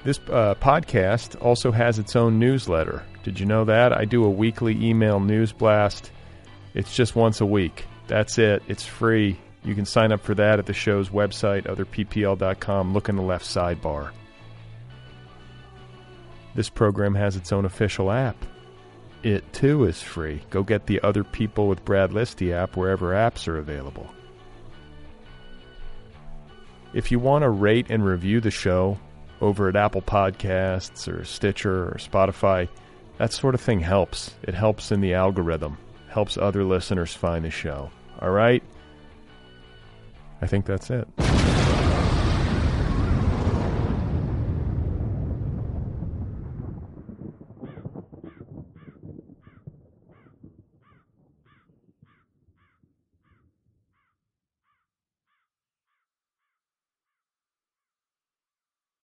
This uh, podcast also has its own newsletter. Did you know that? I do a weekly email news blast. It's just once a week. That's it. It's free. You can sign up for that at the show's website, other p p l dot com. Look in the left sidebar. This program has its own official app. It, too, is free. Go get the Other People with Brad Listi app wherever apps are available. If you want to rate and review the show over at Apple Podcasts or Stitcher or Spotify, that sort of thing helps. It helps in the algorithm. Helps other listeners find the show. All right? I think that's it.